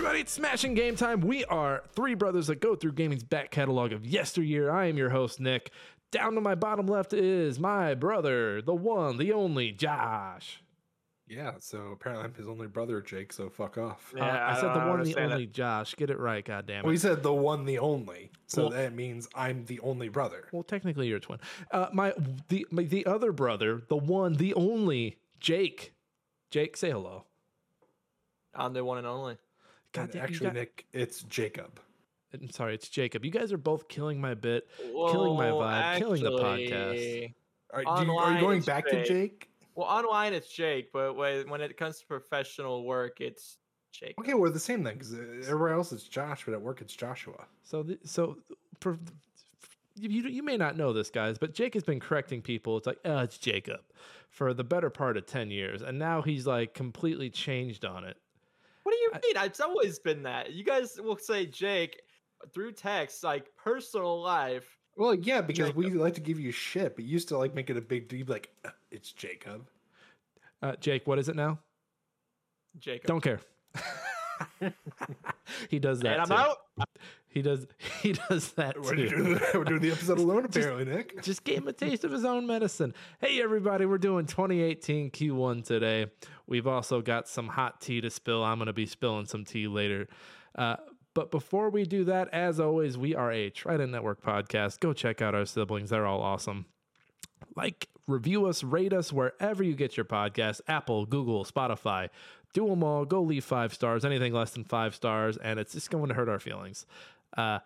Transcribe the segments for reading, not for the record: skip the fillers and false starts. everybody, it's Smashing Game Time. We are three brothers that go through gaming's back catalog of yesteryear. I am your host, Nick. Down to my bottom left is my brother, the one, the only, Josh. Yeah, so apparently I'm his only brother, Jake, so fuck off. Yeah, I said the one, the only, that. Josh. Get it right, goddammit. Well, he said the one, the only, so well, that means I'm the only brother. Well, technically you're a twin. The other brother, the one, the only, Jake. Jake, say hello. I'm the one and only. God, and actually, Nick, it's Jacob. I'm sorry, it's Jacob. You guys are both killing my bit, killing my vibe, killing the podcast. Are you going back to Jake? Well, online it's Jake, but when it comes to professional work, it's Jake. Okay, we're the same then, because everywhere else it's Josh, but at work it's Joshua. You may not know this, guys, but Jake has been correcting people. It's like, it's Jacob for the better part of 10 years, and now he's like completely changed on it. What do you mean? It's always been that. You guys will say Jake through text, like personal life. Well, yeah, because Jacob. We like to give you shit, but you used to like make it a big deal. Like, it's Jacob. Jake, what is it now? Jacob. Don't care. He does that. And I'm too. Out. He does that too. We're doing the episode alone, apparently, Nick. Just gave him a taste of his own medicine. Hey, everybody, we're doing 2018 Q1 today. We've also got some hot tea to spill. I'm going to be spilling some tea later. But before we do that, as always, we are a Trident Network podcast. Go check out our siblings. They're all awesome. Like, review us, rate us wherever you get your podcasts. Apple, Google, Spotify. Do them all. Go leave 5 stars. Anything less than 5 stars, and it's just going to hurt our feelings. And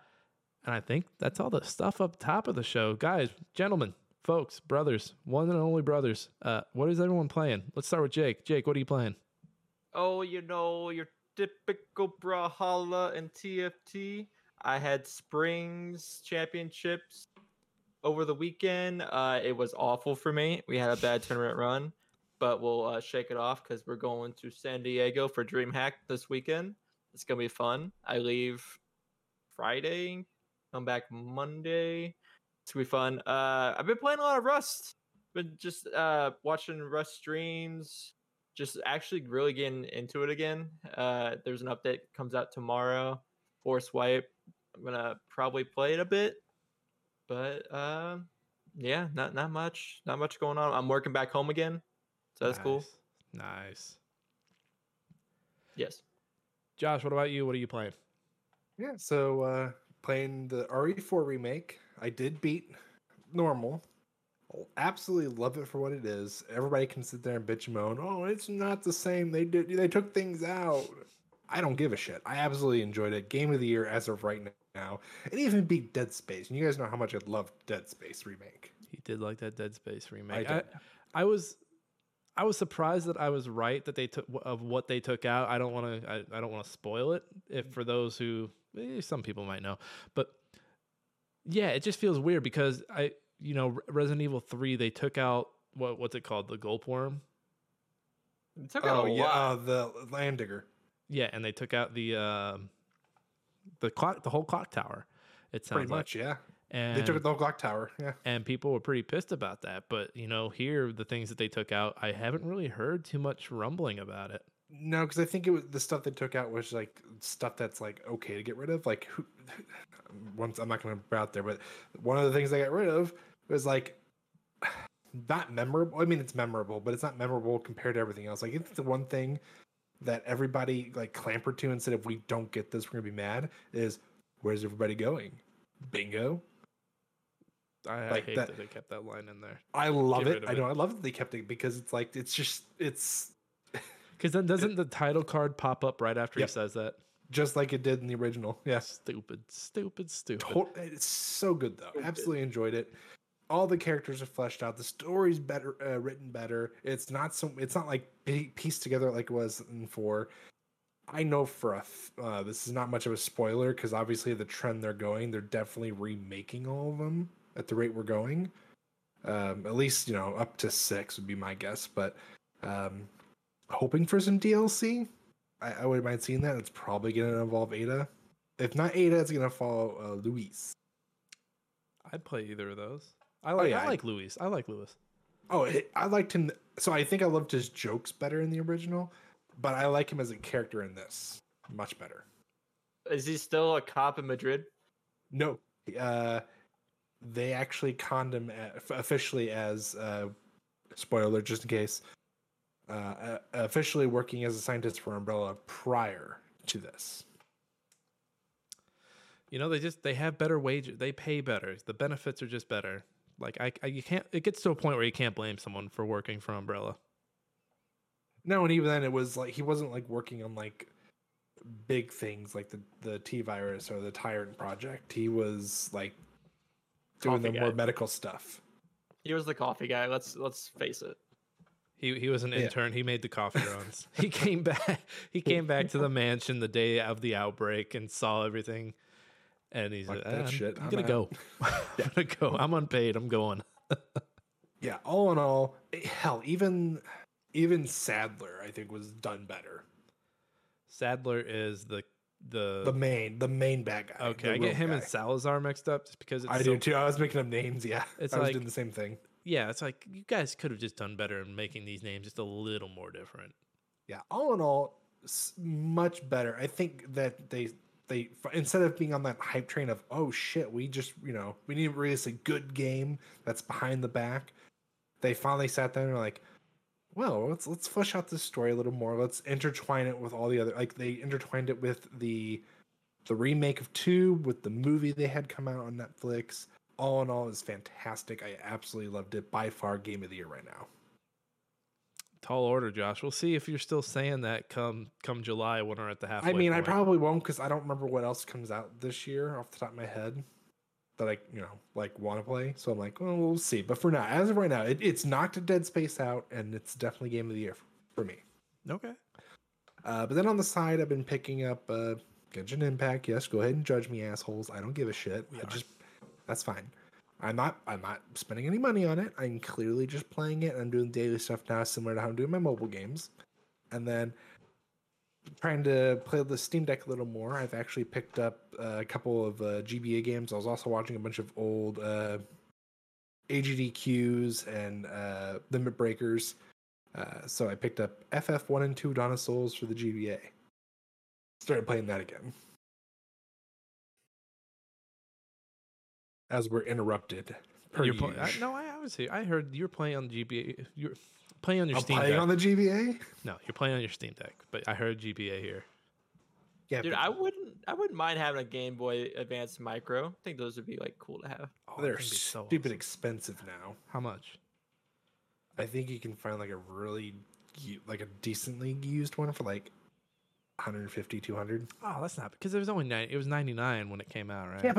I think that's all the stuff up top of the show. Guys, gentlemen, folks, brothers, one and only brothers, what is everyone playing? Let's start with Jake. Jake, what are you playing? Oh, you know, your typical Brawlhalla and TFT. I had Springs Championships over the weekend. It was awful for me. We had a bad tournament run. But we'll shake it off because we're going to San Diego for DreamHack this weekend. It's going to be fun. I leave Friday, come back Monday. It's going to be fun. I've been playing a lot of Rust. Been just watching Rust streams. Just actually really getting into it again. There's an update that comes out tomorrow. Force Wipe. I'm going to probably play it a bit. But yeah, not much. Not much going on. I'm working back home again. So that's nice. Cool. Nice. Yes. Josh, what about you? What are you playing? Yeah, so playing the RE4 Remake. I did beat normal. I'll absolutely love it for what it is. Everybody can sit there and bitch and moan. Oh, it's not the same. They took things out. I don't give a shit. I absolutely enjoyed it. Game of the year as of right now. It even beat Dead Space. And you guys know how much I love Dead Space Remake. He did like that Dead Space Remake. I was surprised that I was right that they took of what they took out. I don't want to spoil it if for those who some people might know, but yeah, it just feels weird because Resident Evil 3 they took out what's it called, the gulp worm. They took out the land digger. Yeah, and they took out the whole clock tower. It sounds pretty much like. Yeah. And they took the whole clock tower, yeah. And people were pretty pissed about that. But, here, the things that they took out, I haven't really heard too much rumbling about it. No, because I think it was the stuff they took out was, like, stuff that's, like, okay to get rid of. Like, I'm not going to go out there, but one of the things they got rid of was, like, not memorable. I mean, it's memorable, but it's not memorable compared to everything else. Like, it's the one thing that everybody, like, clampered to and said, if we don't get this, we're going to be mad, is where's everybody going? Bingo. I hate that they kept that line in there. I love it. I know. I love that they kept it because it's like, it's just, it's. Because then doesn't the title card pop up right after he says that? Just like it did in the original. Yeah. Stupid. It's so good though. Stupid. Absolutely enjoyed it. All the characters are fleshed out. The story's better, written better. It's not like pieced together like it was in 4. I know for this is not much of a spoiler because obviously the trend they're definitely remaking all of them. At the rate we're going, at least up to 6 would be my guess. But hoping for some DLC, I wouldn't mind seeing that. It's probably going to involve Ada. If not Ada, it's going to follow Luis. I'd play either of those. I like Luis. Oh, I liked him. So I think I loved his jokes better in the original, but I like him as a character in this. much better. Is he still a cop in Madrid? No. They actually conned him officially as, spoiler just in case, officially working as a scientist for Umbrella prior to this. You know, they have better wages. They pay better. The benefits are just better. Like, you can't. It gets to a point where you can't blame someone for working for Umbrella. No, and even then, it was like he wasn't like working on like big things like the T virus or the Tyrant project. He was like doing the more medical stuff. He was the coffee guy. Let's face it. He was an intern. Yeah. He made the coffee runs. He came back. He came back to the mansion the day of the outbreak and saw everything. And he's like, I'm gonna go. I'm gonna go. I'm unpaid. I'm going. Yeah. All in all, hell, even Sadler, I think, was done better. Sadler is the main bad guy. Okay, I get him and Salazar mixed up just because I do too. I was making up names. Yeah, I was doing the same thing. Yeah, it's like you guys could have just done better in making these names just a little more different. Yeah. All in all, much better. I think that they instead of being on that hype train of, oh shit, we just, you know, we need to release a good game that's behind the back, they finally sat down and were like, well, let's flesh out this story a little more. Let's intertwine it with all the other, like they intertwined it with the remake of 2, with the movie they had come out on Netflix. All in all, it's fantastic. I absolutely loved it. By far, game of the year right now. Tall order, Josh. We'll see if you're still saying that come July when we're at the halfway point. I probably won't, because I don't remember what else comes out this year off the top of my head that I, you know, like want to play. So I'm like, well, we'll see. But for now, as of right now, it's knocked Dead Space out, and it's definitely game of the year for me. Okay. But then on the side, I've been picking up Genshin Impact. Yes, go ahead and judge me, assholes. I don't give a shit. That's fine. I'm not spending any money on it. I'm clearly just playing it. I'm doing daily stuff now, similar to how I'm doing my mobile games. And then trying to play the Steam Deck a little more. I've actually picked up a couple of GBA games. I was also watching a bunch of old AGDQs and Limit Breakers. So I picked up FF1 and 2 Dawn of Souls for the GBA. Started playing that again. As we're interrupted. I was here. I heard you're playing on GBA. You're playing on your Steam Deck. I'm playing on the GBA? No, you're playing on your Steam Deck. But I heard GBA here. Yeah, dude, I wouldn't mind having a Game Boy Advance Micro. I think those would be like cool to have. Oh, they're so stupid expensive now. How much? I think you can find like a really like a decently used one for like 150, 200. Oh, that's not, because it was only it was 99 when it came out, right? Yeah,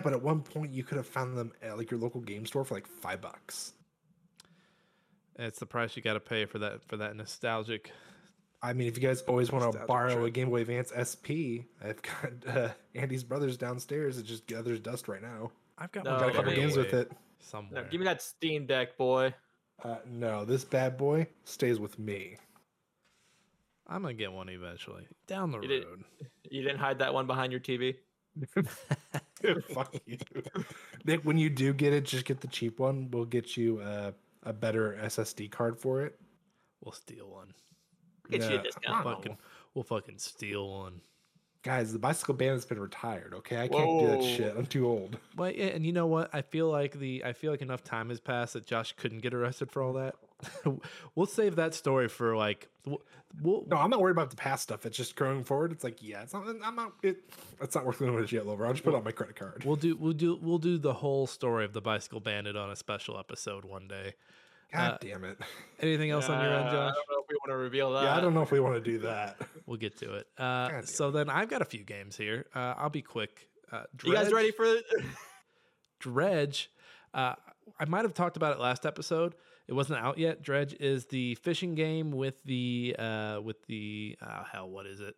but at one point you could have found them at like your local game store for like $5. It's the price you got to pay for that nostalgic. I mean, if you guys always want to borrow a Game Boy Advance SP, I've got Andy's brothers downstairs. It just gathers dust right now. I've got a couple games with it somewhere. No, give me that Steam Deck, boy. No, this bad boy stays with me. I'm gonna get one eventually down the road. You didn't hide that one behind your TV. Fuck you, Nick. When you do get it, just get the cheap one. We'll get you a better SSD card for it. We'll steal one. Get you a discount. We'll fucking steal one. Guys, the bicycle band's been retired. Okay, I can't do that shit. I'm too old. But yeah, and you know what? I feel like enough time has passed that Josh couldn't get arrested for all that. We'll save that story for like. No, I'm not worried about the past stuff. It's just going forward. It's like, yeah, it's not. I'm not. It's not worth going to jail over. I'll just put it on my credit card. We'll do the whole story of the bicycle bandit on a special episode one day. God damn it! Anything else on your end, Josh? I don't know if we want to reveal that. Yeah, I don't know if we want to do that. We'll get to it. Then I've got a few games here. I'll be quick. Dredge, you guys ready for Dredge? I might have talked about it last episode. It wasn't out yet. Dredge is the fishing game with the Lovecraftian.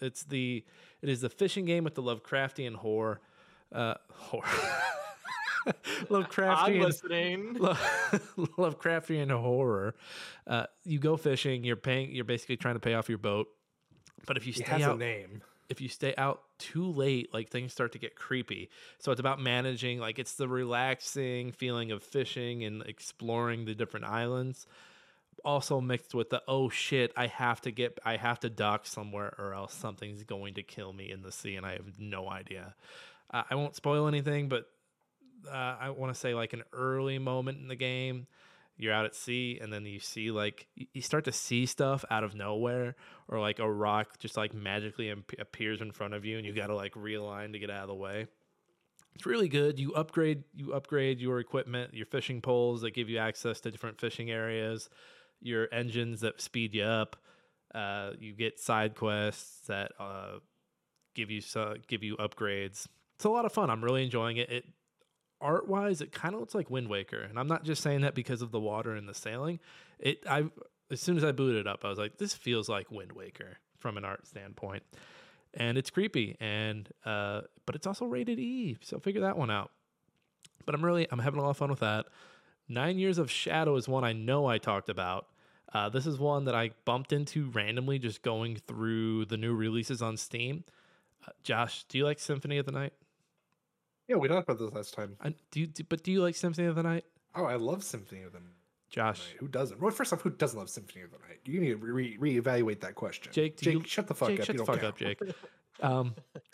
It is the fishing game with the Lovecraftian horror. Lovecraftian horror. You go fishing. You're basically trying to pay off your boat. But if you If you stay out too late, like things start to get creepy. So it's about managing, like it's the relaxing feeling of fishing and exploring the different islands. also mixed with the, oh shit, I have to dock somewhere or else something's going to kill me in the sea and I have no idea. I won't spoil anything, but I want to say like an early moment in the game, you're out at sea and then you see like, you start to see stuff out of nowhere, or like a rock just like magically appears in front of you and you got to like realign to get out of the way. It's really good. You upgrade your equipment, your fishing poles that give you access to different fishing areas, your engines that speed you up. You get side quests that give you upgrades. It's a lot of fun. I'm really enjoying it. Art-wise, it kind of looks like Wind Waker, and I'm not just saying that because of the water and the sailing. As soon as I booted it up, I was like, this feels like Wind Waker from an art standpoint. And it's creepy, and but it's also rated E, so figure that one out. But I'm having a lot of fun with that. 9 Years of Shadow is one I know I talked about. This is one that I bumped into randomly just going through the new releases on Steam. Josh, do you like Symphony of the Night? Yeah, we talked about this last time. Do you like Symphony of the Night? Oh, I love Symphony of the Night. Josh, who doesn't? Well, first off, who doesn't love Symphony of the Night? You need to reevaluate that question. Jake, shut the fuck up. Shut the fuck up, Jake.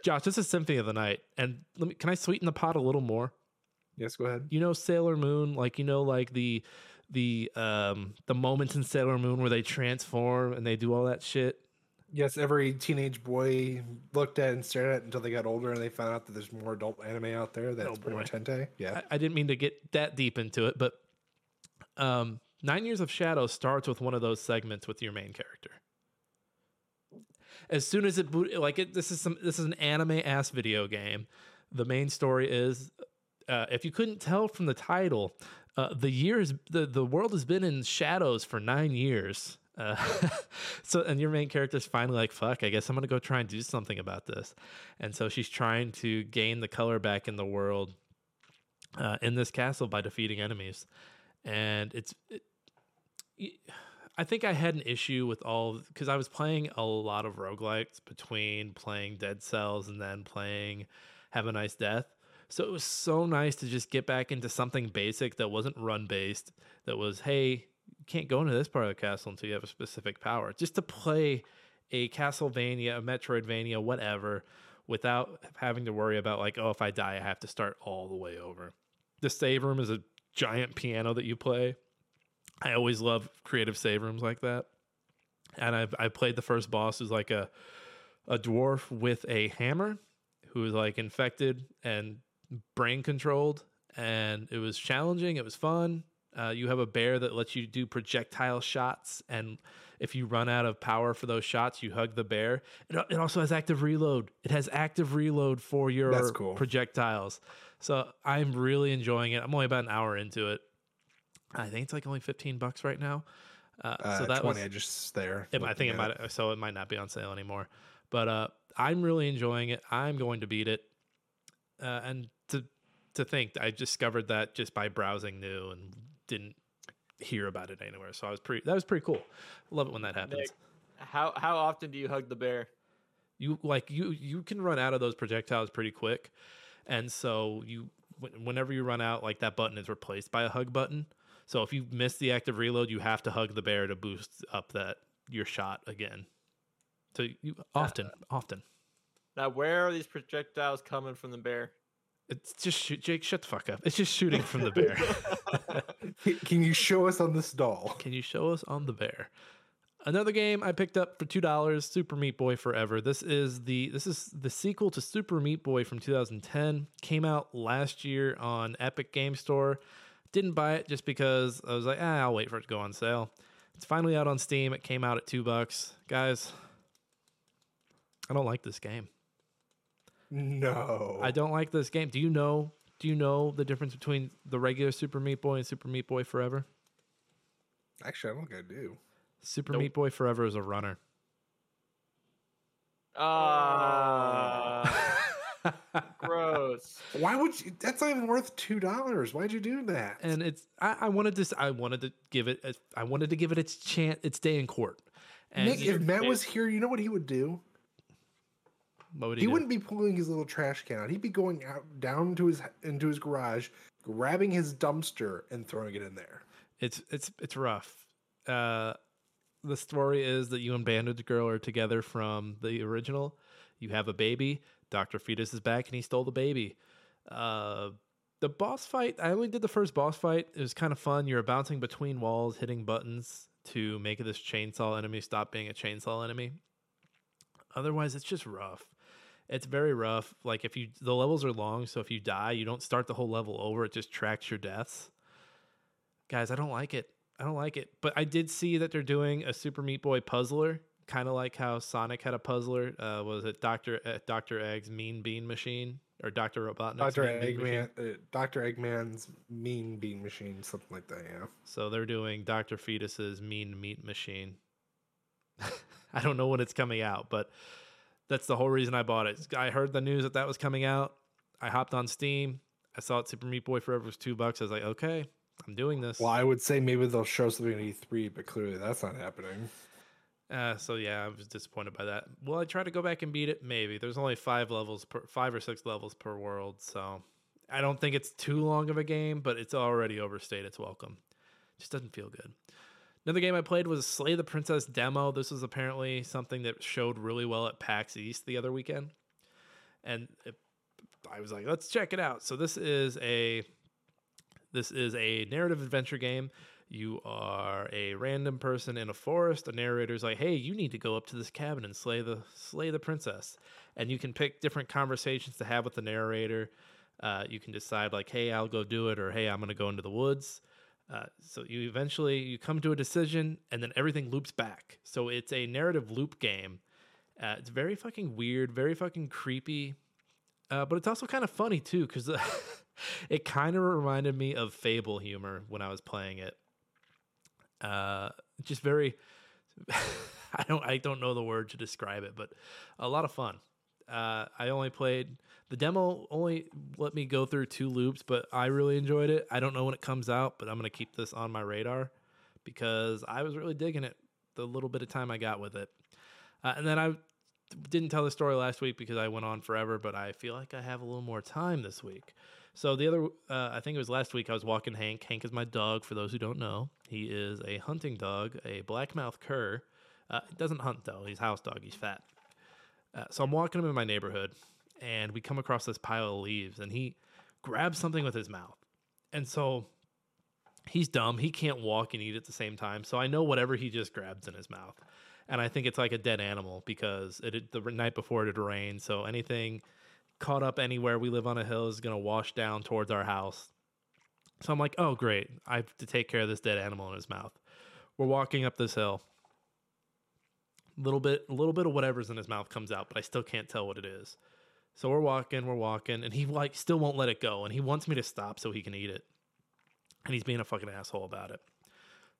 Josh, this is Symphony of the Night, and can I sweeten the pot a little more? Yes, go ahead. You know Sailor Moon, the moments in Sailor Moon where they transform and they do all that shit. Yes, every teenage boy looked at and stared at it until they got older and they found out that there's more adult anime out there that's pretty much hentai. Yeah, I didn't mean to get that deep into it, but. 9 Years of Shadow starts with one of those segments with your main character. As soon as this is an anime ass video game. The main story is, if you couldn't tell from the title, the world has been in shadows for 9 years. And your main character is finally like, fuck, I guess I'm going to go try and do something about this. And so she's trying to gain the color back in the world, in this castle by defeating enemies. And I think I had an issue with because I was playing a lot of roguelikes between playing Dead Cells and then playing Have a Nice Death. So it was so nice to just get back into something basic that wasn't run based, that was, hey, you can't go into this part of the castle until you have a specific power. Just to play a Castlevania, a Metroidvania, whatever, without having to worry about like, oh, if I die, I have to start all the way over. The save room is a giant piano that you play. I always love creative save rooms like that. And I played the first boss, who's like a dwarf with a hammer who was like infected and brain controlled, and it was challenging. It was fun. You have a bear that lets you do projectile shots, and if you run out of power for those shots, you hug the bear. It also has active reload. It has active reload for your projectiles. So I'm really enjoying it. I'm only about an hour into it. I think it's like only $15 right now. So that 20, was I just there. I think it might. So it might not be on sale anymore. But I'm really enjoying it. I'm going to beat it. And to think, I discovered that just by browsing new and didn't hear about it anywhere. So that was pretty cool. Love it when that happens. Nick, how often do you hug the bear? You can run out of those projectiles pretty quick. And so whenever you run out, like that button is replaced by a hug button. So if you miss the active reload, you have to hug the bear to boost up your shot again. So often. Now, where are these projectiles coming from the bear? It's just Jake, shut the fuck up. It's just shooting from the bear. Can you show us on this doll? Can you show us on the bear? Another game I picked up for $2, Super Meat Boy Forever. This is the sequel to Super Meat Boy from 2010. Came out last year on Epic Game Store. Didn't buy it just because I was like, I'll wait for it to go on sale. It's finally out on Steam. It came out at $2. Guys, I don't like this game. No. I don't like this game. Do you know the difference between the regular Super Meat Boy and Super Meat Boy Forever? Actually, I don't think I do. Super Meat Boy Forever is a runner. Gross. Why would you? That's not even worth $2. Why'd you do that? And it's I wanted to give it its chance, its day in court. And Nick, if Matt was here, you know what he would do? What would he do? Wouldn't be pulling his little trash can out. He'd be going out down to into his garage, grabbing his dumpster and throwing it in there. It's rough. The story is that you and Bandage Girl are together from the original. You have a baby. Dr. Fetus is back, and he stole the baby. The boss fight, I only did the first boss fight. It was kind of fun. You're bouncing between walls, hitting buttons to make this chainsaw enemy stop being a chainsaw enemy. Otherwise, it's just rough. It's very rough. Like, if you, the levels are long, so if you die, you don't start the whole level over. It just tracks your deaths. Guys, I don't like it. I don't like it. But I did see that they're doing a Super Meat Boy puzzler, kind of like how Sonic had a puzzler. Was it Dr. Egg's Mean Bean Machine? Or Dr. Robotnik's Dr. Eggman's Mean Bean Machine, something like that, yeah. So they're doing Dr. Fetus's Mean Meat Machine. I don't know when it's coming out, but that's the whole reason I bought it. I heard the news that that was coming out. I hopped on Steam. I saw it. Super Meat Boy Forever was $2. I was like, okay, I'm doing this. Well, I would say maybe they'll show something at E3, but clearly that's not happening. So yeah, I was disappointed by that. Will I try to go back and beat it? Maybe. There's only 5 or 6 levels per world, so I don't think it's too long of a game, but it's already overstayed its welcome. It just doesn't feel good. Another game I played was Slay the Princess demo. This was apparently something that showed really well at PAX East the other weekend, and I was like, let's check it out. So this is a narrative adventure game. You are a random person in a forest. A narrator's like, hey, you need to go up to this cabin and slay the princess. And you can pick different conversations to have with the narrator. You can decide like, hey, I'll go do it, or hey, I'm going to go into the woods. So you eventually, you come to a decision, and then everything loops back. So it's a narrative loop game. It's very fucking weird, very fucking creepy. But it's also kind of funny too, because it kind of reminded me of Fable humor when I was playing it. Just very, I don't know the word to describe it, but a lot of fun. I only played the demo, only let me go through 2 loops, but I really enjoyed it. I don't know when it comes out, but I'm going to keep this on my radar because I was really digging it the little bit of time I got with it. And then I didn't tell the story last week because I went on forever, but I feel like I have a little more time this week. So the other, I think it was last week, I was walking Hank. Hank is my dog, for those who don't know. He is a hunting dog, a black-mouthed cur. He doesn't hunt, though. He's a house dog. He's fat. So I'm walking him in my neighborhood, and we come across this pile of leaves, and he grabs something with his mouth. And so he's dumb. He can't walk and eat at the same time, so I know whatever he just grabs in his mouth. And I think it's like a dead animal because the night before it had rained, so anything caught up anywhere, we live on a hill, is going to wash down towards our house. So I'm like, oh, great. I have to take care of this dead animal in his mouth. We're walking up this hill. A little bit of whatever's in his mouth comes out, but I still can't tell what it is. So we're walking, and he like still won't let it go, and he wants me to stop so he can eat it. And he's being a fucking asshole about it.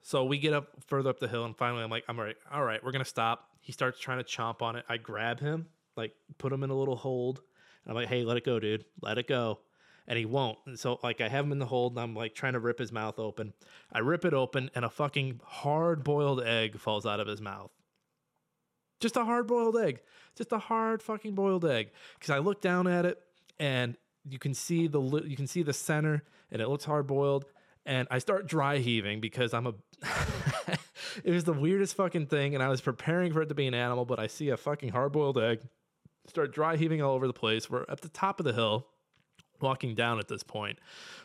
So we get up further up the hill, and finally I'm like, all right, we're going to stop. He starts trying to chomp on it. I grab him, like put him in a little hold. I'm like, hey, let it go, dude. Let it go. And he won't. And so, like, I have him in the hold, and I'm, like, trying to rip his mouth open. I rip it open, and a fucking hard-boiled egg falls out of his mouth. Just a hard-boiled egg. Just a hard fucking boiled egg. Because I look down at it, and you can see the center, and it looks hard-boiled. And I start dry heaving because I'm a... It was the weirdest fucking thing, and I was preparing for it to be an animal, but I see a fucking hard-boiled egg. Start dry heaving all over the place. We're at the top of the hill, walking down at this point.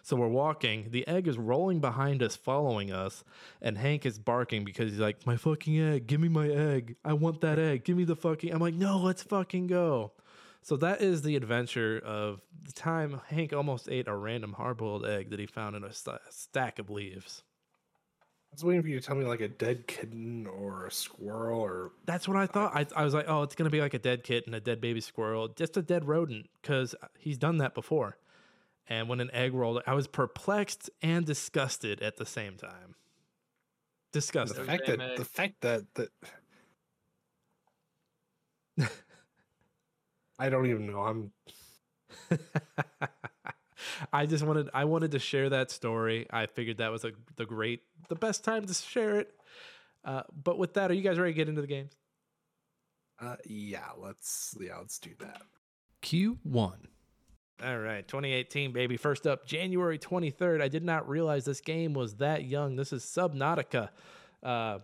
So we're walking. The egg is rolling behind us, following us. And Hank is barking because he's like, my fucking egg. Give me my egg. I want that egg. Give me the fucking... I'm like, no, let's fucking go. So that is the adventure of the time Hank almost ate a random hard-boiled egg that he found in a stack of leaves. I was waiting for you to tell me like a dead kitten or a squirrel or... That's what I thought. I was like, oh, it's going to be like a dead kitten, a dead baby squirrel, just a dead rodent, because he's done that before. And when an egg rolled, I was perplexed and disgusted at the same time. Disgusted. The fact that I don't even know. I wanted to share that story. I figured that was the best time to share it. But with that, are you guys ready to get into the games? Yeah, let's do that. Q1. All right, 2018, baby. First up, January 23rd. I did not realize this game was that young. This is Subnautica. So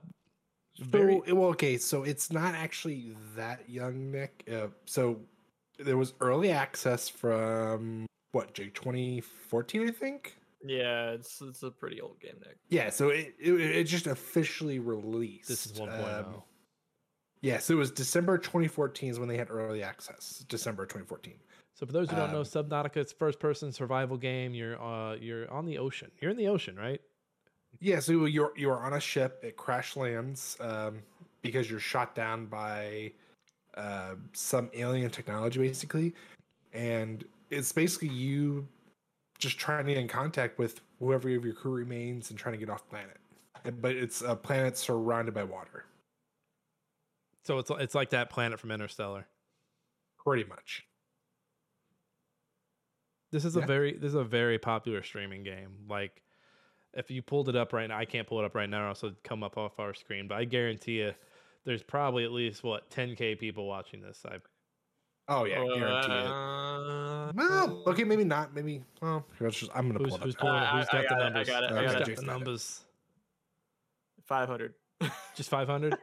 it's not actually that young, Nick. So there was early access from what, Jake, 2014, I think. Yeah, it's a pretty old game, Nick. Yeah, so it just officially released. This is 1.0. Yeah, so it was December 2014 is when they had early access. December 2014. So for those who don't know, Subnautica, it's first-person survival game. You're on the ocean. You're in the ocean, right? Yeah, so you're on a ship. It crash lands because you're shot down by some alien technology, basically. And it's basically you just trying to get in contact with whoever of your crew remains and trying to get off planet. But it's a planet surrounded by water. So it's like that planet from Interstellar. Pretty much. This is a very popular streaming game. Like, if you pulled it up right now, I can't pull it up right now, or else it'd come up off our screen. But I guarantee you, there's probably at least 10K people watching this. Guarantee it. Well, okay, maybe not. Maybe. Well, I'm gonna pull it up. Who's got the numbers? I got the numbers. 500. Just 500.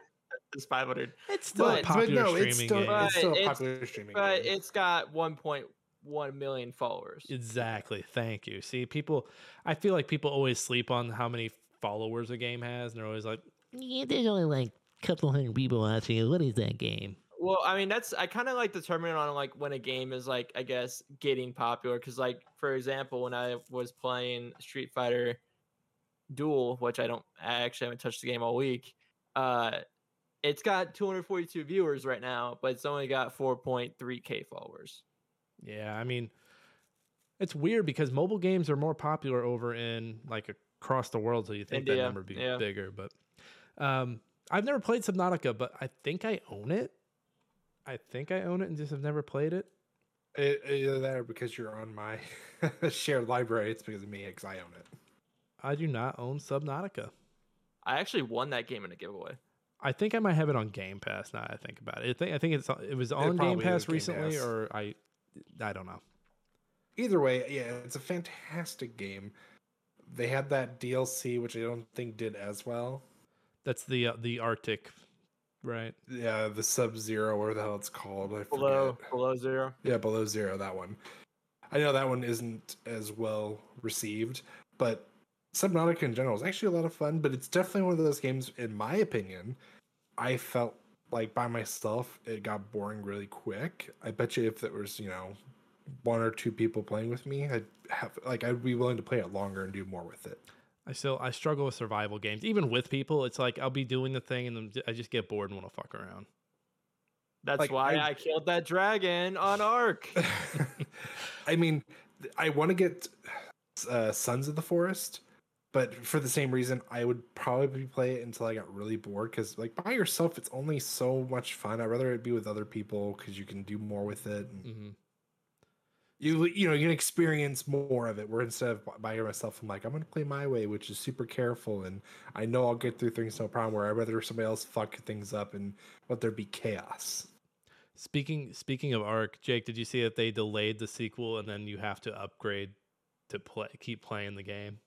It's 500. It's still a popular streaming game. It's still a popular streaming game. But it's got 1.1 million followers. Exactly. Thank you. See, I feel like people always sleep on how many followers a game has, and they're always like, yeah, there's only a couple hundred people watching it. What is that game? Well, I mean, I kind of determine on when a game is I guess getting popular. Because for example, when I was playing Street Fighter Duel, which I actually haven't touched the game all week. It's got 242 viewers right now, but it's only got 4.3K followers. Yeah, I mean, it's weird because mobile games are more popular over in across the world, so you think India, that number would be bigger. But I've never played Subnautica, but I think I own it. And just have never played it. Either that or because you're on my shared library, it's because of me, because I own it. I do not own Subnautica. I actually won that game in a giveaway. I think I might have it on Game Pass now that I think about it. I think it was on Game Pass recently, or I don't know. Either way, yeah, it's a fantastic game. They had that DLC, which I don't think did as well. That's the Arctic, right? Yeah, the Sub-Zero, whatever the hell it's called. Below Zero. Yeah, Below Zero, that one. I know that one isn't as well received, but Subnautica in general is actually a lot of fun, but it's definitely one of those games, in my opinion, I felt by myself, it got boring really quick. I bet you if there was, one or two people playing with me, I'd be willing to play it longer and do more with it. I struggle with survival games. Even with people, it's I'll be doing the thing and then I just get bored and want to fuck around. That's why I killed that dragon on Ark. I mean, I want to get Sons of the Forest, but for the same reason, I would probably play it until I got really bored. Because by yourself, it's only so much fun. I'd rather it be with other people because you can do more with it. And You can experience more of it. Where instead of by yourself, I'm I'm gonna play my way, which is super careful, and I know I'll get through things no problem. Where I'd rather somebody else fuck things up and let there be chaos. Speaking of Ark, Jake, did you see that they delayed the sequel and then you have to upgrade to keep playing the game?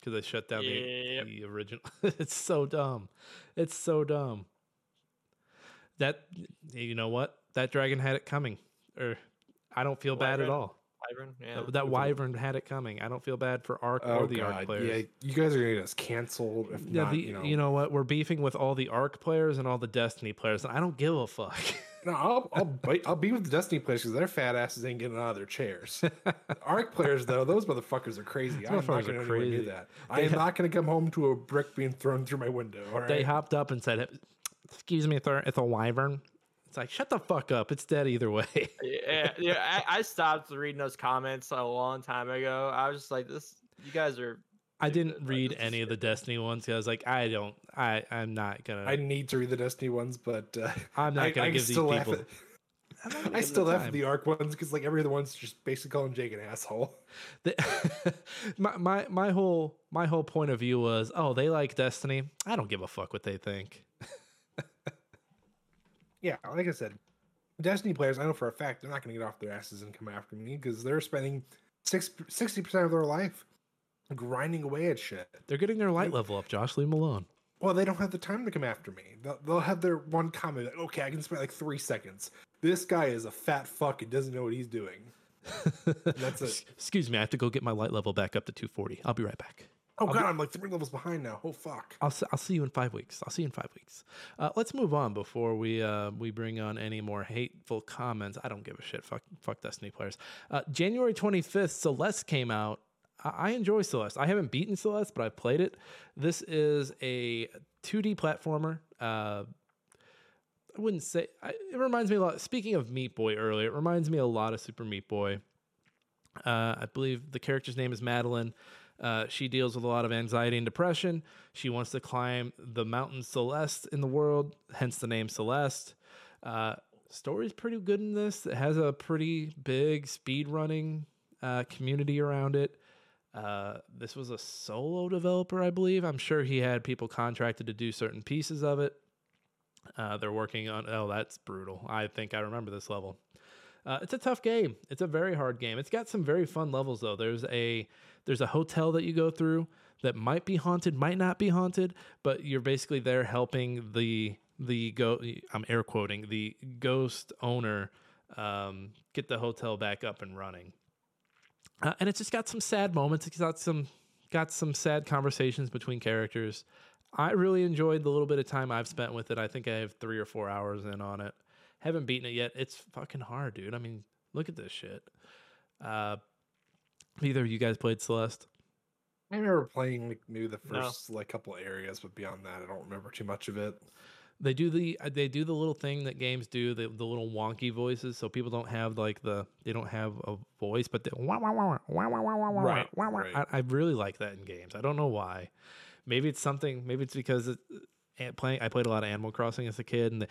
Because they shut down the original. It's so dumb. It's so dumb. That, you know what? That dragon had it coming. Or I don't feel bad at all. Wyvern, yeah. That Wyvern had it coming. I don't feel bad for Ark or the Ark players. Yeah, you guys are going to get canceled. If not, you know what? We're beefing with all the Ark players and all the Destiny players, and I don't give a fuck. No, I'll be with the Destiny players because their fat asses ain't getting out of their chairs. Arc players, though, those motherfuckers are crazy. I'm not going to do that. I am not going to come home to a brick being thrown through my window. All right? They hopped up and said, "Excuse me, sir, it's a wyvern." It's shut the fuck up. It's dead either way. Yeah. I stopped reading those comments a long time ago. I was just like, "This, you guys are." I didn't read any of the Destiny ones. I was like, I'm not going to. I need to read the Destiny ones, but I'm not going to give these people. I still laugh at the Ark ones because every other one's just basically calling Jake an asshole. My whole point of view was, oh, they like Destiny. I don't give a fuck what they think. Yeah, like I said, Destiny players, I know for a fact, they're not going to get off their asses and come after me because they're spending 60% of their life grinding away at shit. They're getting their light level up, Josh. Leave them alone. well, they don't have the time to come after me. They'll have their one comment, like, okay, I can spend like 3 seconds. This guy is a fat fuck and doesn't know what he's doing. That's it. Excuse me, I have to go get my light level back up to 240. I'll be right back. Oh, God, I'm like 3 levels behind now. Oh, fuck. I'll see you in 5 weeks. I'll see you in 5 weeks. Let's move on before we bring on any more hateful comments. I don't give a shit. Fuck Destiny players. January 25th, Celeste came out. I enjoy Celeste. I haven't beaten Celeste, but I've played it. This is a 2D platformer. I wouldn't say... it reminds me a lot... Speaking of Meat Boy earlier, it reminds me a lot of Super Meat Boy. I believe the character's name is Madeline. She deals with a lot of anxiety and depression. She wants to climb the mountain Celeste in the world, hence the name Celeste. Story's pretty good in this. It has a pretty big speedrunning community around it. This was a solo developer, I believe. I'm sure he had people contracted to do certain pieces of it. They're working on... Oh, that's brutal. I think I remember this level. It's a tough game. It's a very hard game. It's got some very fun levels, though. There's a hotel that you go through that might be haunted, might not be haunted, but you're basically there helping I'm air quoting, the ghost owner get the hotel back up and running. And it's just got some sad moments. It's got some sad conversations between characters. I really enjoyed the little bit of time I've spent with it. I think I have 3 or 4 hours in on it. Haven't beaten it yet. It's fucking hard, dude. I mean, look at this shit. Either of you guys played Celeste? I remember playing the first couple of areas, but beyond that, I don't remember too much of it. They do the little thing that games do, the little wonky voices, so people don't have they don't have a voice, but they right. I really like that in games. I don't know why. Maybe it's something. Maybe it's because I played a lot of Animal Crossing as a kid, and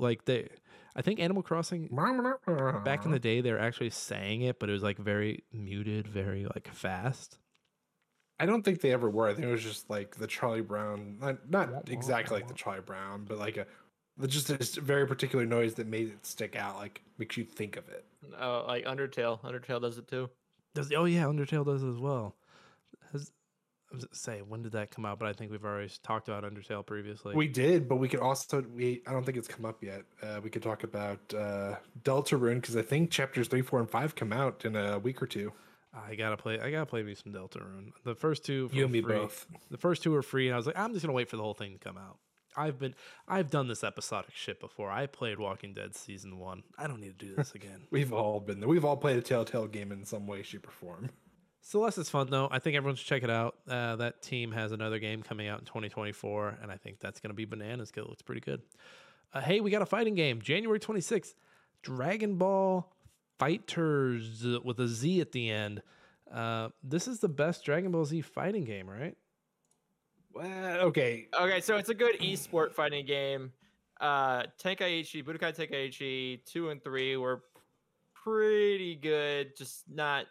I think Animal Crossing back in the day they were actually saying it, but it was like very muted, very like fast. I don't think they ever were. I think it was just like the Charlie Brown, not exactly like the Charlie Brown, but like a very particular noise that made it stick out, like makes you think of it. Oh, like Undertale. Undertale does it too. Oh yeah, Undertale does it as well. I was going to say, when did that come out? But I think we've already talked about Undertale previously. We did, but we could also... I don't think it's come up yet. We could talk about Deltarune, because I think chapters 3, 4, and 5 come out in a week or two. I gotta play me some Deltarune. The first two... You and me both. The first two are free, and I was like, I'm just going to wait for the whole thing to come out. I've done this episodic shit before. I played Walking Dead Season 1. I don't need to do this again. We've all been there. We've all played a Telltale game in some way, shape, or form. Celeste is fun, though. I think everyone should check it out. That team has another game coming out in 2024, and I think that's going to be bananas because it looks pretty good. Hey, we got a fighting game. January 26th, Dragon Ball FighterZ with a Z at the end. This is the best Dragon Ball Z fighting game, right? Well, okay. Okay, so it's a good esport fighting game. Budokai Tenkaichi 2 and 3 were pretty good, just not...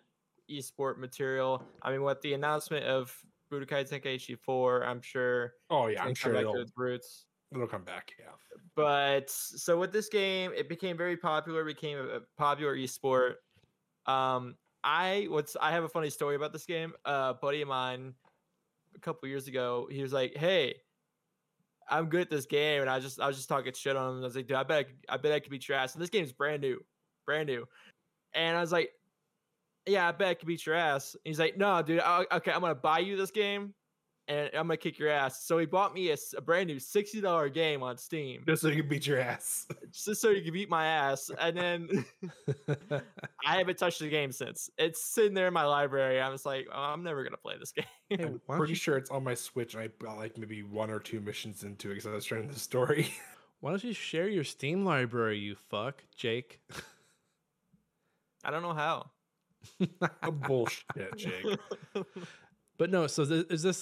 esport material. I mean, with the announcement of Budokai Tenkaichi 4, I'm sure. Oh yeah, I'm sure it'll come back. Yeah. But so with this game, it became very popular. Became a popular esport. I have a funny story about this game. A buddy of mine, a couple years ago, he was like, "Hey, I'm good at this game," and I was just talking shit on him. And I was like, "Dude, I bet I could be trash." And this game's brand new, and I was like, "Yeah, I bet I could beat your ass." And he's like, "No, dude, okay, I'm going to buy you this game, and I'm going to kick your ass." So he bought me a brand new $60 game on Steam. Just so you can beat your ass. Just so you can beat my ass. And then I haven't touched the game since. It's sitting there in my library. I was like, oh, I'm never going to play this game. Hey, I'm pretty sure it's on my Switch, and I got like maybe 1 or 2 missions into it because I was trying the story. Why don't you share your Steam library, you fuck, Jake? I don't know how. Bullshit, Jake. But no, so is this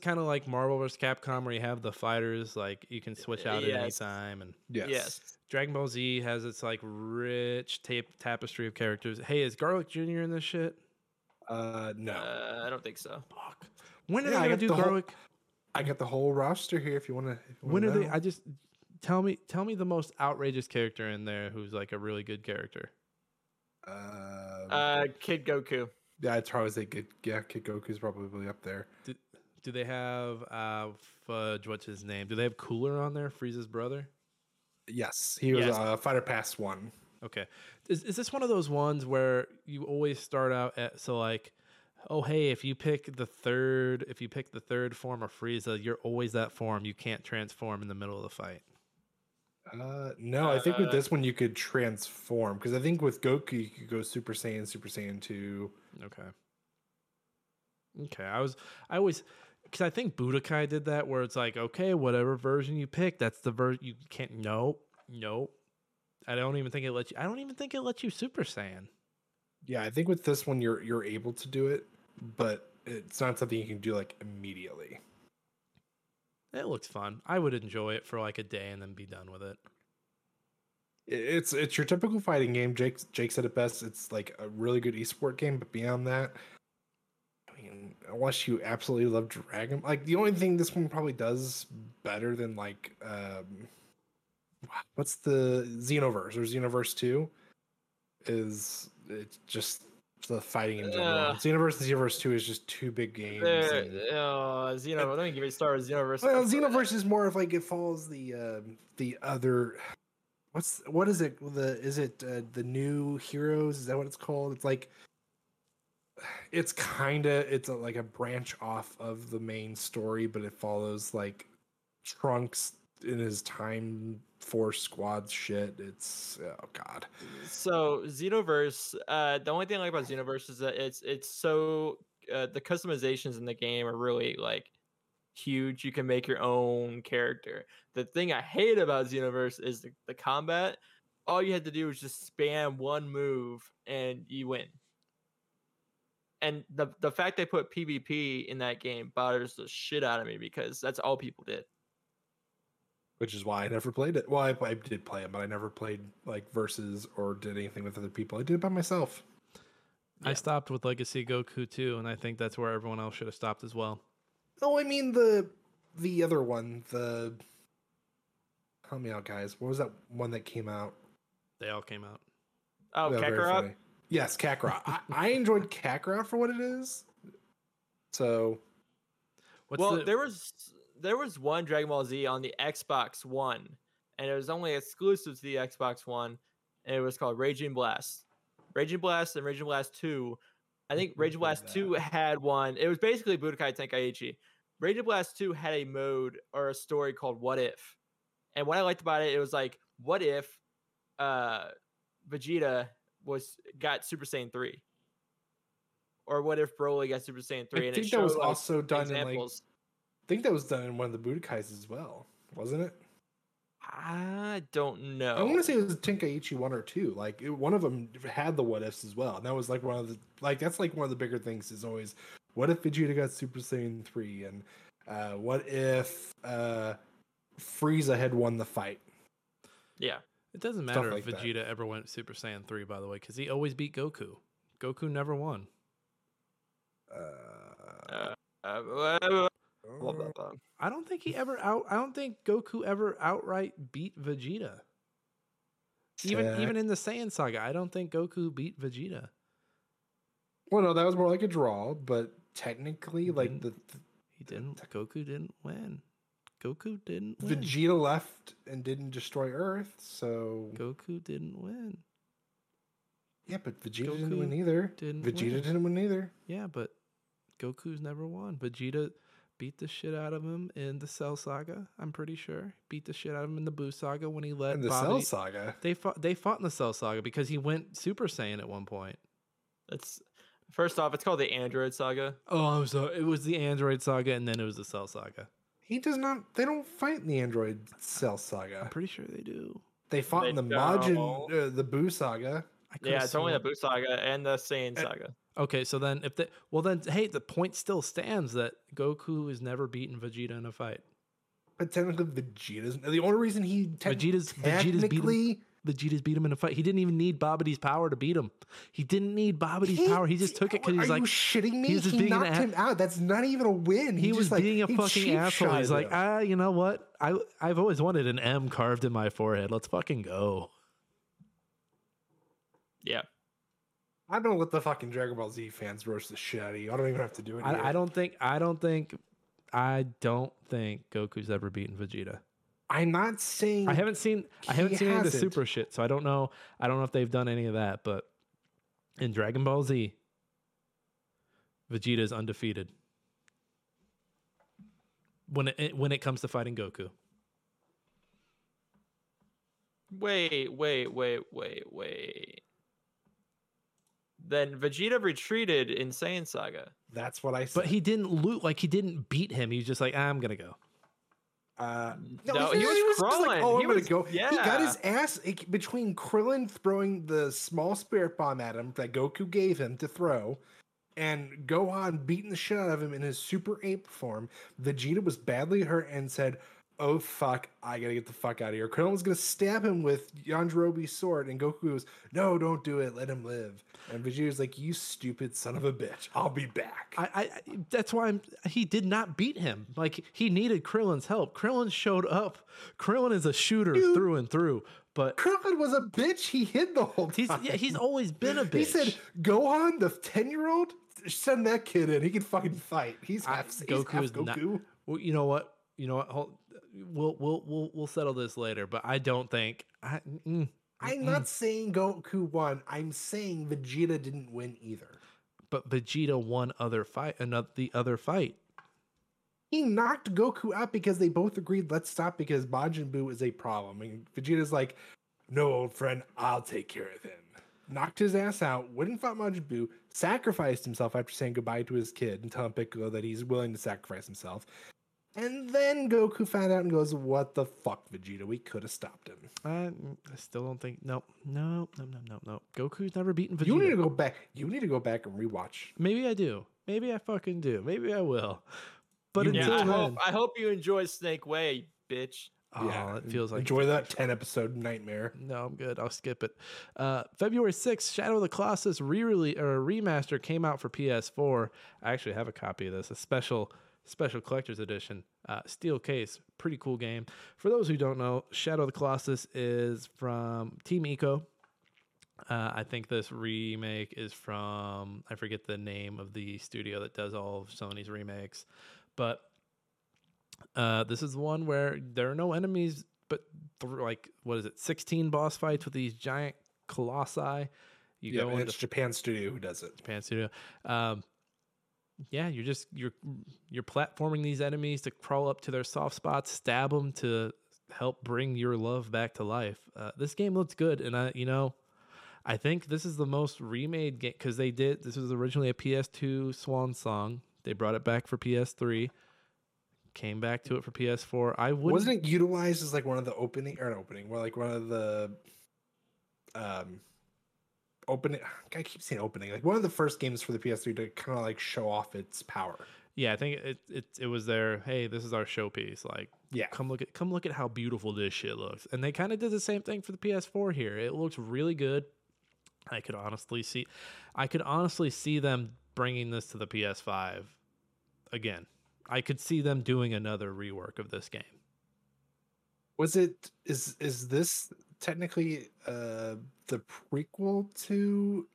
kind of like Marvel vs. Capcom where you have the fighters, like you can switch out at any time? And yes, Dragon Ball Z has its like rich tapestry of characters. Hey, is Garlic Jr. in this shit? No, I don't think so. Fuck. When did I do Garlic? I got the whole roster here. If you want to, when are they? I just tell me the most outrageous character in there who's like a really good character. Kid Goku. Yeah, I'd probably say Kid Goku's probably up there. Do they have fudge? What's his name? Do they have Cooler on there? Frieza's brother? Yes, he was Fighter Pass 1. Okay, is this one of those ones where you always start out at oh hey, if you pick the third form of Frieza, you're always that form. You can't transform in the middle of the fight. No, I think with this one you could transform, because I think with Goku you could go Super Saiyan, Super Saiyan 2. Okay. I always because I think Budokai did that, where it's like, okay, whatever version you pick, that's the version you can't. No. I don't even think it lets you Super Saiyan. Yeah, I think with this one you're able to do it, but it's not something you can do immediately. It looks fun. I would enjoy it for a day and then be done with it. It's your typical fighting game. Jake said it best. It's a really good esport game, but beyond that, unless you absolutely love Dragon, the only thing this one probably does better than what's the Xenoverse or Xenoverse 2 is, it's just the fighting in general. Xenoverse and Xenoverse 2 is just two big games. Let me give you a start with Xenoverse. Well, Xenoverse is more of it follows the other. What is it? Is it the New Heroes? Is that what it's called? It's a branch off of the main story, but it follows Trunks in his Time Force squad shit. It's oh god. So Xenoverse, the only thing I like about Xenoverse is that it's so the customizations in the game are really huge. You can make your own character. The thing I hate about Xenoverse is the combat. All you had to do was just spam one move and you win. And the fact they put PvP in that game bothers the shit out of me, because that's all people did. Which is why I never played it. Well, I did play it, but I never played versus or did anything with other people. I did it by myself. Yeah. I stopped with Legacy Goku 2, and I think that's where everyone else should have stopped as well. No, I mean the other one. Help me out, guys. What was that one that came out? They all came out. Oh, Kakarot? Yes, Kakarot. I enjoyed Kakarot for what it is. So, there was one Dragon Ball Z on the Xbox One, and it was only exclusive to the Xbox One, and it was called Raging Blast. Raging Blast and Raging Blast 2. I think Raging Blast 2 had one. It was basically Budokai Tenkaichi. Raging Blast 2 had a mode or a story called What If? And what I liked about it, it was what if Vegeta got Super Saiyan 3? Or what if Broly got Super Saiyan 3? I think that was also done examples. I think that was done in one of the Budokais as well, wasn't it? I don't know. I want to say it was Tenkaichi 1 or 2. One of them had the what ifs as well. And that was one of the that's one of the bigger things is always, what if Vegeta got Super Saiyan 3, and what if Frieza had won the fight? Yeah. It doesn't matter if Vegeta ever went Super Saiyan 3, by the way, because he always beat Goku. Goku never won. I don't think Goku ever outright beat Vegeta. Even in the Saiyan saga, I don't think Goku beat Vegeta. Well, no, that was more a draw, but technically, he didn't. Goku didn't win. Vegeta left and didn't destroy Earth, so Goku didn't win. Yeah, but Vegeta didn't win either. Didn't win either. Yeah, but Goku's never won. Vegeta beat the shit out of him in the Cell Saga, I'm pretty sure. Beat the shit out of him in the Buu Saga when he let Cell Saga. They fought in the Cell Saga because he went Super Saiyan at one point. First off, it's called the Android Saga. Oh, so it was the Android Saga, and then it was the Cell Saga. They don't fight in the Android Cell Saga. I'm pretty sure they do. They fought in the Majin, the Buu Saga. It's only the Buu Saga and the Saiyan Saga. Okay, so then the point still stands that Goku has never beaten Vegeta in a fight. But technically, Vegeta's beat him in a fight. He didn't even need Babidi's power to beat him. He didn't need Babidi's power. He just took it because he's like, "Are you shitting me?" He knocked him out. That's not even a win. He was being a fucking asshole. He's like, you know what? I've always wanted an M carved in my forehead. Let's fucking go. Yeah. I'm gonna let the fucking Dragon Ball Z fans roast the shit out of you. I don't even have to do it. I don't think I don't think Goku's ever beaten Vegeta. I'm not saying I haven't seen any of the Super shit, so I don't know if they've done any of that, but in Dragon Ball Z, Vegeta is undefeated when it comes to fighting Goku. Wait. Then Vegeta retreated in Saiyan Saga. That's what I said. But he didn't loot, like he didn't beat him. He was just like, I'm gonna go. No, he was crawling. Like, oh, I'm gonna go. Yeah. He got his ass between Krillin throwing the small spirit bomb at him that Goku gave him to throw, and Gohan beating the shit out of him in his super ape form. Vegeta was badly hurt and said, "Oh fuck, I gotta get the fuck out of here." Krillin was gonna stab him with Yanjirobe's sword, and Goku was, "No, don't do it. Let him live." And Vegeta was like, "You stupid son of a bitch! I'll be back." He did not beat him. Like he needed Krillin's help. Krillin showed up. Krillin is a shooter through and through. But Krillin was a bitch. He hid the whole time. He's always been a bitch. He said, "Gohan, the 10-year-old, send that kid in. He can fucking fight. He's half Goku." Well, you know what? We'll settle this later, but I don't think I'm not saying Goku won. I'm saying Vegeta didn't win either. But Vegeta won the other fight. He knocked Goku out because they both agreed, let's stop because Majin Buu is a problem. And Vegeta's like, "No, old friend, I'll take care of him." Knocked his ass out, wouldn't fight Majin Buu, sacrificed himself after saying goodbye to his kid and telling Piccolo that he's willing to sacrifice himself. And then Goku found out and goes, "What the fuck, Vegeta? We could have stopped him." I still don't think. No. Goku's never beaten Vegeta. You need to go back and rewatch. Maybe I do. Maybe I fucking do. Maybe I will. But I hope you enjoy Snake Way, bitch. Oh, yeah, it feels like enjoy that 10-episode nightmare. No, I'm good. I'll skip it. February 6th, Shadow of the Colossus re-release or remaster came out for PS4. I actually have a copy of this. A special collector's edition, steel case, pretty cool game. For those who don't know, Shadow of the Colossus is from Team Ico. I think this remake is from, I forget the name of the studio that does all of Sony's remakes, but this is one where there are no enemies, but through, like, what is it, 16 boss fights with these giant colossi. It's Japan Studio who does it. Japan Studio. Yeah, you're platforming these enemies to crawl up to their soft spots, stab them to help bring your love back to life. This game looks good, and I think this is the most remade game because this was originally a PS2 swan song. They brought it back for PS3, came back to it for PS4. Wasn't it utilized as like one of the opening? I keep saying opening, like one of the first games for the PS3 to kind of like show off its power. Yeah, I think it was their, hey, this is our showpiece. Like, yeah, come look at how beautiful this shit looks. And they kind of did the same thing for the PS4 here. It looks really good. I could honestly see them bringing this to the PS5 again. I could see them doing another rework of this game. Is this technically the prequel to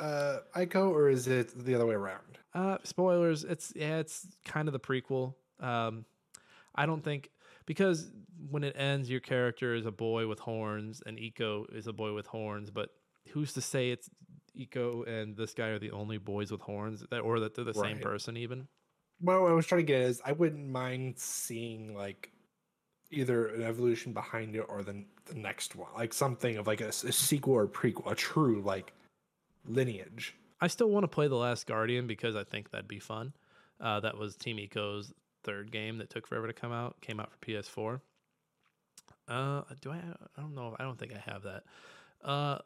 Ico, or is it the other way around? Spoilers. It's kind of the prequel. I don't think, because when it ends, your character is a boy with horns and Ico is a boy with horns, but who's to say it's Ico and this guy are the only boys with horns, or that they're the same person even? Well, what I was trying to get is I wouldn't mind seeing like either an evolution behind it or the next one, like something of like a sequel or prequel, a true like lineage. I still want to play The Last Guardian because I think that'd be fun. That was Team Ico's third game that took forever to come out. Came out for PS4. I don't know. I don't think I have that.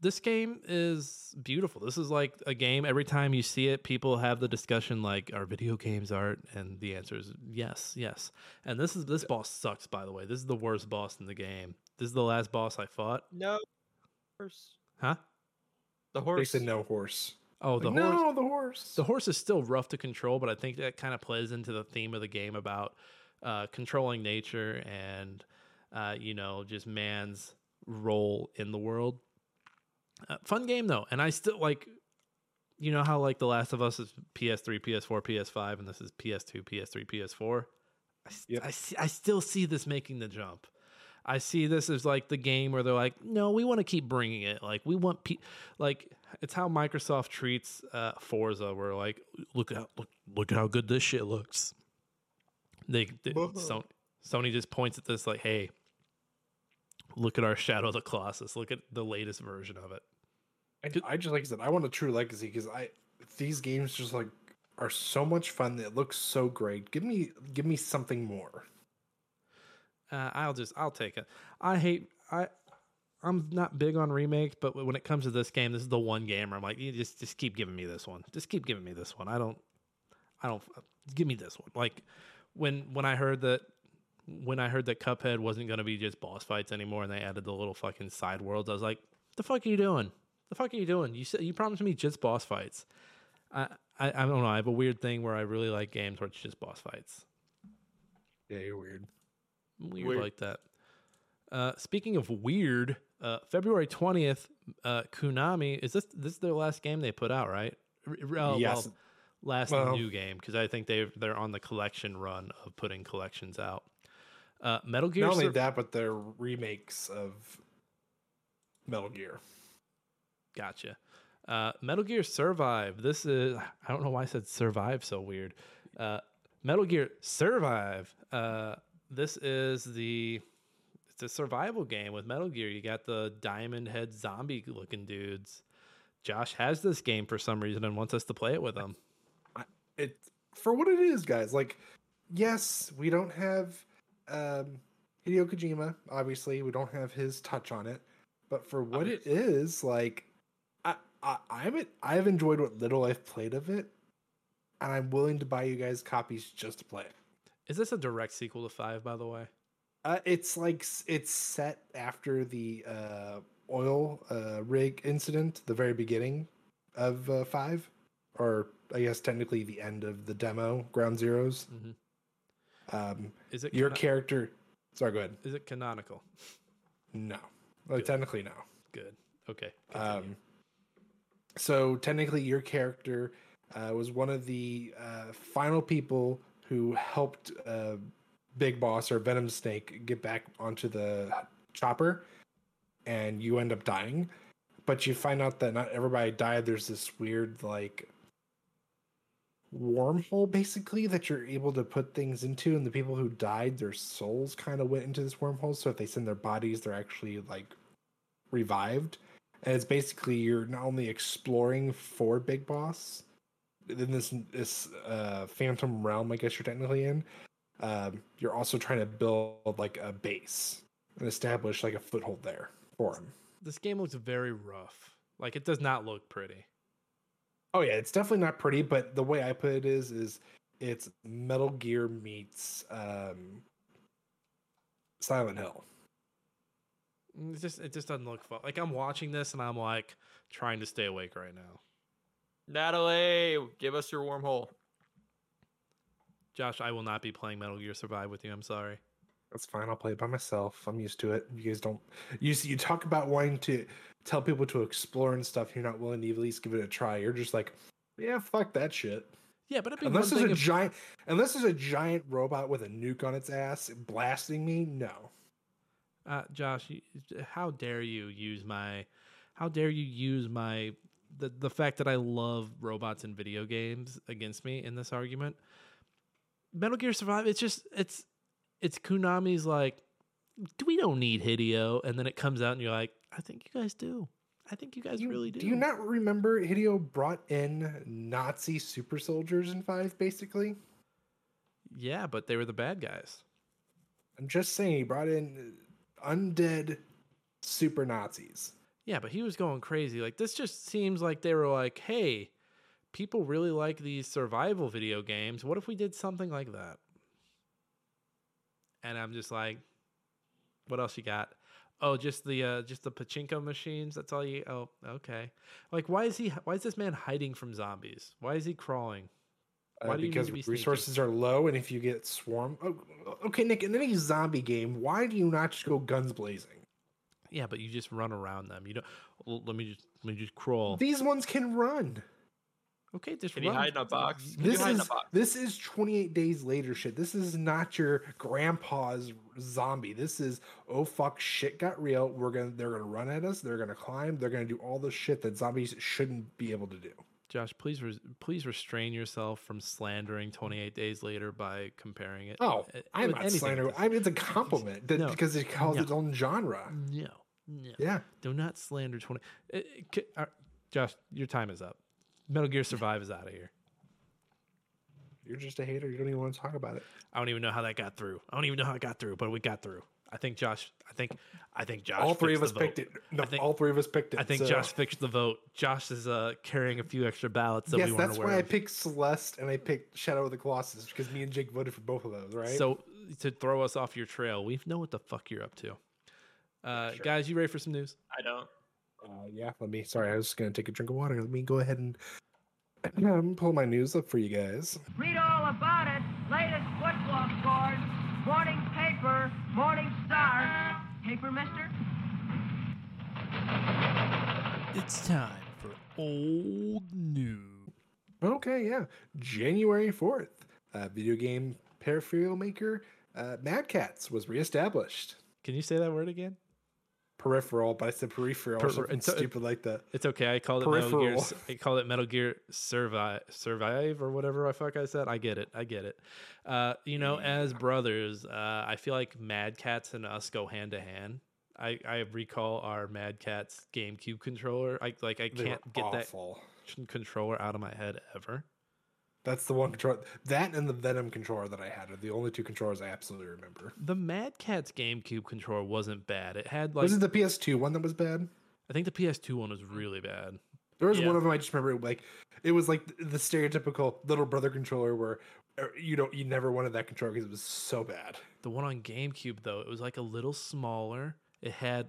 This game is beautiful. This is like a game, every time you see it, people have the discussion like, are video games art? And the answer is yes. And this boss sucks, by the way. This is the worst boss in the game. This is the last boss I fought. No. Horse. Huh? The horse. They said no horse. Oh, the horse. No, the horse. The horse is still rough to control, but I think that kind of plays into the theme of the game about controlling nature and, just man's role in the world. Fun game though, and I still like you know how like The Last of Us is PS3, PS4, PS5, and this is PS2, PS3, PS4? I still see this making the jump. I see this as like the game where they're like, no, we want to keep bringing it. Like we want, like it's how Microsoft treats Forza. We're like, look at how good this shit looks. Sony just points at this like, hey, look at our Shadow of the Colossus. Look at the latest version of it. I just, like I said, I want a true legacy because these games just like are so much fun. It looks so great. Give me something more. I'll take it. I'm not big on remakes, but when it comes to this game, this is the one game where I'm like, just keep giving me this one. Just keep giving me this one. I don't give me this one. Like when I heard that Cuphead wasn't going to be just boss fights anymore and they added the little fucking side worlds, I was like, the fuck are you doing? The fuck are you doing? You said you promised me just boss fights. I don't know. I have a weird thing where I really like games where it's just boss fights. Yeah, you're weird. Weird like that. Speaking of weird, February 20th, Konami, is this their last game they put out, right? Yes. Well, new game, because I think they're on the collection run of putting collections out. Metal Gear. Not only that, but they're remakes of Metal Gear. Gotcha. Metal Gear Survive. This is, I don't know why I said Survive so weird. Metal Gear Survive. This is it's a survival game with Metal Gear. You got the diamond head zombie looking dudes. Josh has this game for some reason and wants us to play it with him. It for what it is, guys. Like, yes, we don't have Hideo Kojima. Obviously, we don't have his touch on it. But for what it is, like, I've enjoyed what little I've played of it, and I'm willing to buy you guys copies just to play it. Is this a direct sequel to 5, by the way? It's like it's set after the oil rig incident, the very beginning of 5, or I guess technically the end of the demo, Ground Zeroes. Mm-hmm. Is it your character? Sorry, go ahead. Is it canonical? No, well, technically no. Good. Okay. So technically, your character was one of the final people who helped Big Boss or Venom Snake get back onto the chopper, and you end up dying. But you find out that not everybody died. There's this weird, like, wormhole, basically, that you're able to put things into, and the people who died, their souls kind of went into this wormhole, so if they send their bodies, they're actually, like, revived. And it's basically you're not only exploring for Big Boss, in this phantom realm, I guess you're technically in, you're also trying to build like a base and establish like a foothold there for him. This game looks very rough. Like it does not look pretty. Oh yeah, it's definitely not pretty. But the way I put it is it's Metal Gear meets Silent Hill. It just doesn't look fun. Like I'm watching this and I'm like trying to stay awake right now. Natalie, give us your wormhole. Josh, I will not be playing Metal Gear Survive with you. I'm sorry. That's fine. I'll play it by myself. I'm used to it. You guys don't. You talk about wanting to tell people to explore and stuff. You're not willing to at least give it a try. You're just like, yeah, fuck that shit. Yeah, but unless there's a giant robot with a nuke on its ass blasting me, no. Josh, how dare you use my. The fact that I love robots in video games against me in this argument. Metal Gear Survive, it's Konami's like, we don't need Hideo, and then it comes out and you're like, I think you guys do. I think you guys really do. Do you not remember Hideo brought in Nazi super soldiers in 5, basically? Yeah, but they were the bad guys. I'm just saying he brought in undead super Nazis. Yeah, but he was going crazy. Like, this just seems like they were like, hey, people really like these survival video games. What if we did something like that? And I'm just like, what else you got? Oh, just the pachinko machines. That's all you. Oh, okay. Like, why is this man hiding from zombies? Why is he crawling? Because resources are low. And if you get swarmed. Oh, okay, Nick, in any zombie game, why do you not just go guns blazing? Yeah, but you just run around them. You don't. Let me just crawl. These ones can run. Okay, just Can you hide in a box? This is 28 days later shit. This is not your grandpa's zombie. This is, oh fuck, shit got real. They're gonna run at us. They're gonna climb. They're gonna do all the shit that zombies shouldn't be able to do. Josh, please restrain yourself from slandering 28 Days Later by comparing it. Oh, I'm not slandering. I mean, it's a compliment because it calls its own genre. No. Do not slander 20. Josh, your time is up. Metal Gear Survive is out of here. You're just a hater. You don't even want to talk about it. I don't even know how that got through. But we got through. I think Josh. All three of us picked it. Josh fixed the vote. Josh is carrying a few extra ballots that we weren't aware of. Yes, that's why I picked Celeste and I picked Shadow of the Colossus, because me and Jake voted for both of those, right? So to throw us off your trail, we know what the fuck you're up to. Sure. Guys, you ready for some news? I don't. Sorry, I was just going to take a drink of water. Let me go ahead and pull my news up for you guys. Read all about it. Latest football scores. Morning paper. Morning star. Paper, mister? It's time for old news. Okay, yeah. January 4th, video game peripheral maker Mad Catz was reestablished. Can you say that word again? Peripheral, but I said peripheral or something stupid like that. It's okay. I called it Metal Gear. I called it Metal Gear Survive or whatever the fuck I said. I get it. As brothers, I feel like Mad Catz and us go hand to hand. I recall our Mad Catz GameCube controller. I can't get that controller out of my head ever. That's the one controller. That and the Venom controller that I had are the only two controllers I absolutely remember. The Mad Catz GameCube controller wasn't bad. It had Was it the PS2 one that was bad? I think the PS2 one was really bad. There was one of them I just remember it was like the stereotypical little brother controller where you never wanted that controller because it was so bad. The one on GameCube though, it was like a little smaller. It had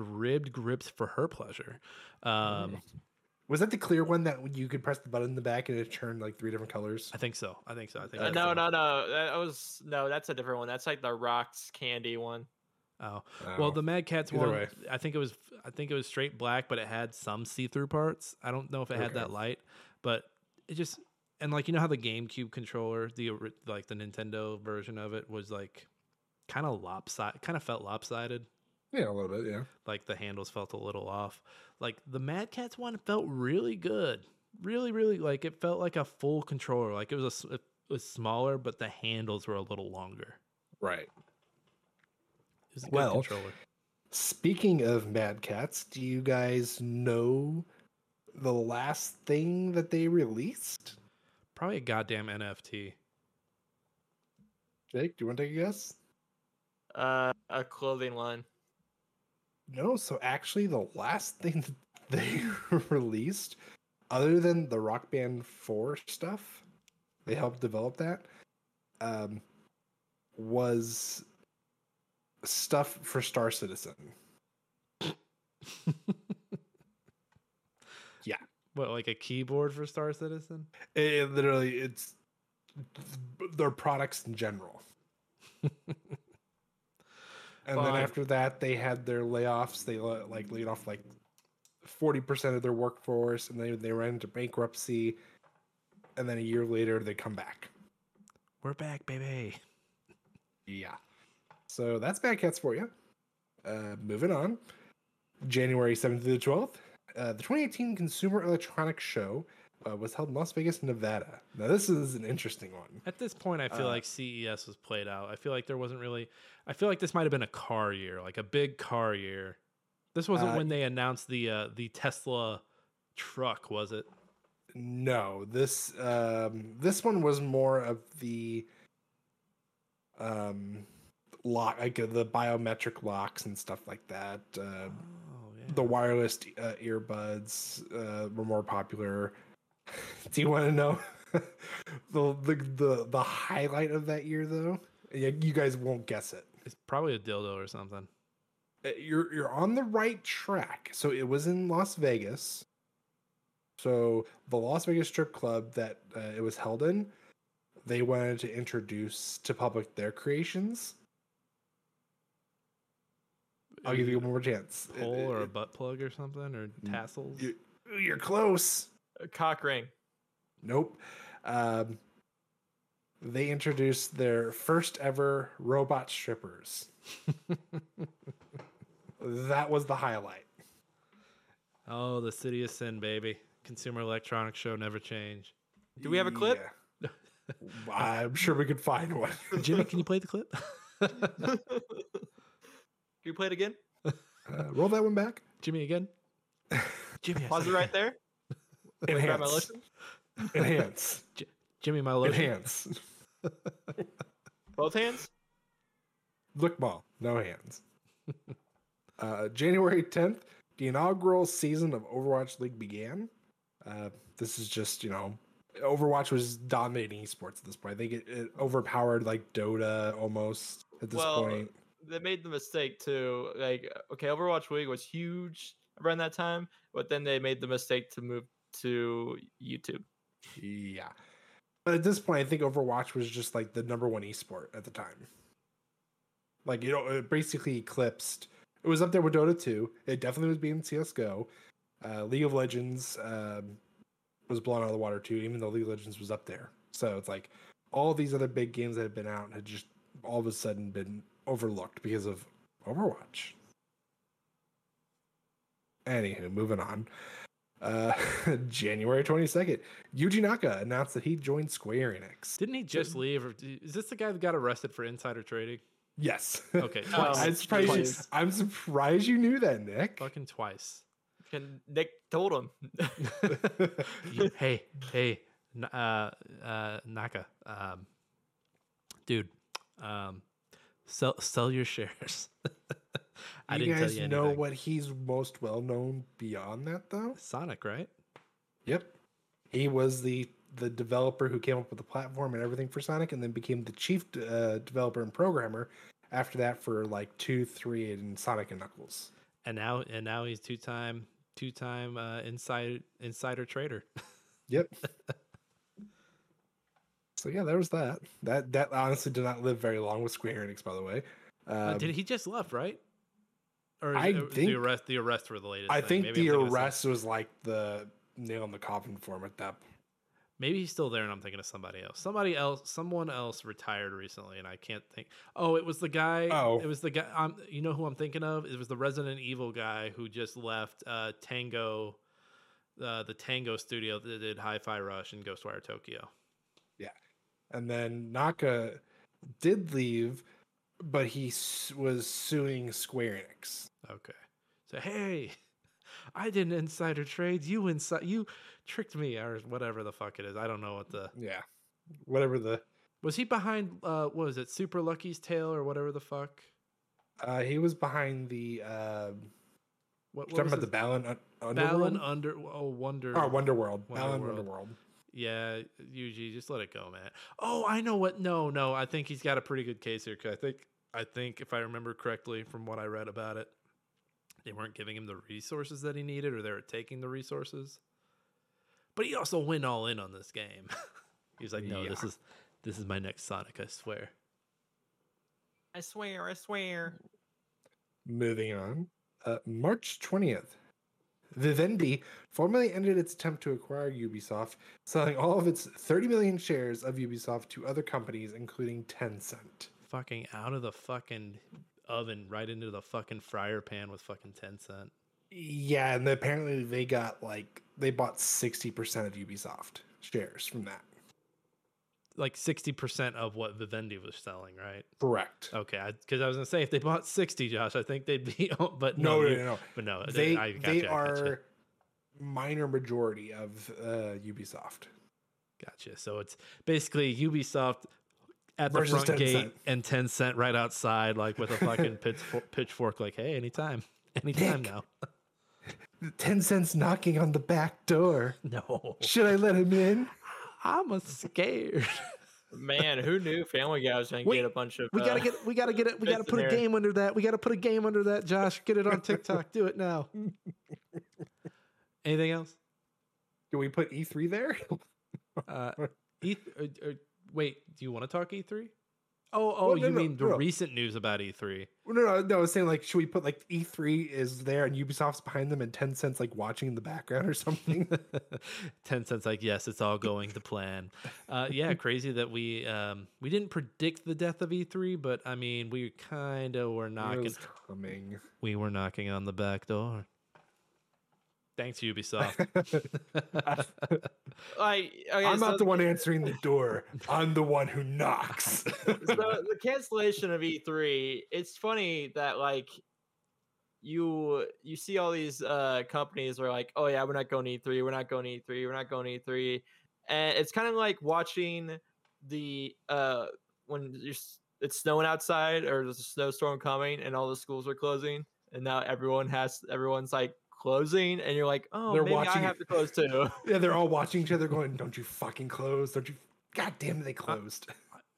ribbed grips for her pleasure. Was that the clear one that you could press the button in the back and it turned like three different colors? I think so. No. That's a different one. That's like the Rocks candy one. Oh. Well, the Mad Catz one. Way. I think it was straight black, but it had some see-through parts. I don't know if it had that light, but it just you know how the GameCube controller, the Nintendo version of it was like kind of lopsided, kind of felt lopsided. Yeah, a little bit, yeah. Like the handles felt a little off. Like the Mad Catz one felt really good. Really, really it felt like a full controller. Like it was smaller, but the handles were a little longer. Right. It was a good controller. Speaking of Mad Catz, do you guys know the last thing that they released? Probably a goddamn NFT. Jake, do you want to take a guess? A clothing line. No, so actually the last thing that they released, other than the Rock Band 4 stuff, they helped develop that, was stuff for Star Citizen. Yeah. What, like a keyboard for Star Citizen? It's their products in general. And then after that, they had their layoffs. They laid off 40% of their workforce, and they ran into bankruptcy. And then a year later, they come back. We're back, baby. Yeah. So that's Mad Catz for you. Moving on. January 7th through the 12th, the 2018 Consumer Electronics Show was held in Las Vegas, Nevada. Now, this is an interesting one. At this point, I feel like CES was played out. I feel like there wasn't really... I feel like this might have been a car year, like a big car year. This wasn't when they announced the Tesla truck, was it? No, this one was more of the lock, like the biometric locks and stuff like that. The wireless earbuds were more popular. Do you want to know the highlight of that year, though? Yeah, you guys won't guess it. It's probably a dildo or something. You're on the right track. So it was in Las Vegas. So the Las Vegas strip club that it was held in, they wanted to introduce to public their creations. I'll give you one more chance. Pole or a butt plug or something, or tassels. You're close. cock ring. Nope. They introduced their first ever robot strippers. That was the highlight. Oh, the city of sin, baby. Consumer Electronics Show never change. Do we have a clip? Yeah. I'm sure we could find one. Jimmy, can you play the clip? Can you play it again? Roll that one back. Jimmy again. Jimmy, pause it right there. Enhance. Enhance. Jimmy, my lotion. Enhance. Both hands? Look ball. No hands. January 10th, the inaugural season of Overwatch League began. This is just, you know, Overwatch was dominating esports at this point. They get it overpowered like Dota almost at this point. They made the mistake too. Like, okay, Overwatch League was huge around that time, but then they made the mistake to move to YouTube. Yeah. But at this point, I think Overwatch was just like the #1 esport at the time. Like, you know, it basically eclipsed. It was up there with Dota 2. It definitely was beating CSGO. League of Legends was blown out of the water too, even though League of Legends was up there. So it's like all these other big games that had been out had just all of a sudden been overlooked because of Overwatch. Anywho, moving on. January 22nd, Yuji Naka announced that he joined Square Enix. Didn't he just leave? Or is this the guy that got arrested for insider trading? Yes. Okay. I'm surprised you knew that, Nick. Fucking twice. And Nick told him. hey, Naka, dude, sell your shares. You guys know what he's most well known beyond that though? Sonic, right? Yep. He was the developer who came up with the platform and everything for Sonic, and then became the chief developer and programmer after that for like 2, 3, and Sonic and Knuckles. And now he's two-time insider trader. Yep. So yeah, there was that. That honestly did not live very long with Square Enix, by the way. Did he just left, right? Or I think the arrest were the latest. I think the arrest was like the nail in the coffin for him at that point. Maybe he's still there, and I'm thinking of somebody else. Someone else retired recently, and I can't think. Oh, it was the guy. Oh, it was the guy. You know who I'm thinking of? It was the Resident Evil guy who just left Tango, the Tango studio that did Hi-Fi Rush and Ghostwire Tokyo. Yeah, and then Naka did leave, but he was suing Square Enix. Okay, so hey. I didn't insider trade. You tricked me, or whatever the fuck it is. I don't know what the was he behind? What was it? Super Lucky's Tale or whatever the fuck. He was behind the. What talking about the Balan Wonderworld. Yeah, Yuji, just let it go, man. Oh, I know what. No, I think he's got a pretty good case here. Cause I think if I remember correctly from what I read about it, they weren't giving him the resources that he needed, or they were taking the resources. But he also went all in on this game. He was like, no, this is my next Sonic, I swear. I swear. Moving on. March 20th. Vivendi formally ended its attempt to acquire Ubisoft, selling all of its 30 million shares of Ubisoft to other companies, including Tencent. Fucking out of the fucking oven right into the fucking fryer pan with fucking Tencent. Yeah, and apparently they bought 60% of Ubisoft shares from that. Like 60% of what Vivendi was selling, right? Correct. Okay, because I was gonna say if they bought 60, Josh, I think they'd be. But no. But no, they are minor majority of Ubisoft. Gotcha. So it's basically Ubisoft at the front gate and 10 cent right outside, like with a fucking pitchfork, like, hey, anytime Nick, now. 10 cent's knocking on the back door. No. Should I let him in? I'm scared. Man, who knew Family Guy was gonna get a bunch of we gotta put a game under that, Josh. Get it on TikTok. Do it now. Anything else? Can we put E3 there? Wait, do you want to talk E3? Oh, you mean the recent news about E3? No, I was saying, like, should we put, like, E3 is there and Ubisoft's behind them and Tencent's, like, watching in the background or something? Tencent's like, yes, it's all going to plan. Yeah, crazy that we didn't predict the death of E3, but, I mean, we kind of were knocking. We were knocking on the back door. Thanks, Ubisoft. I'm not the one answering the door. I'm the one who knocks. So the cancellation of E3, it's funny that, like, you see all these companies are like, oh, yeah, we're not going to E3. We're not going to E3. We're not going to E3. And it's kind of like watching the when it's snowing outside or there's a snowstorm coming and all the schools are closing. And now everyone's like, closing, and you're like, oh, maybe I have to close too. Yeah, they're all watching each other going, don't you fucking close. Don't you? God damn, they closed.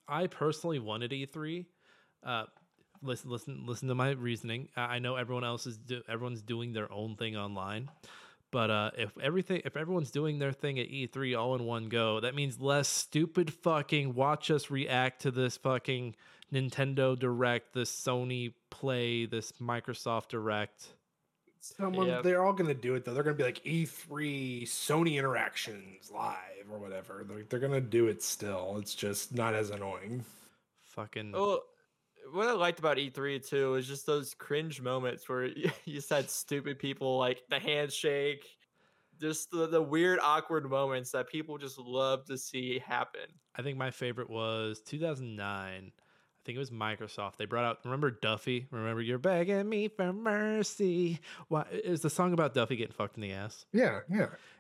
I personally wanted E3. Listen to my reasoning. I know everyone else everyone's doing their own thing online, but if everyone's doing their thing at E3 all in one go, that means less stupid fucking watch us react to this fucking Nintendo Direct, this Sony Play, this Microsoft Direct. They're all going to do it, though. They're going to be like E3 Sony Interactions Live or whatever. They're going to do it still. It's just not as annoying. Fucking. Well, what I liked about E3, too, is just those cringe moments where you said stupid people, like the handshake, just the weird, awkward moments that people just love to see happen. I think my favorite was 2009. I think it was Microsoft. They brought out, remember Duffy? Remember, you're begging me for mercy. Why is the song about Duffy getting fucked in the ass? Yeah.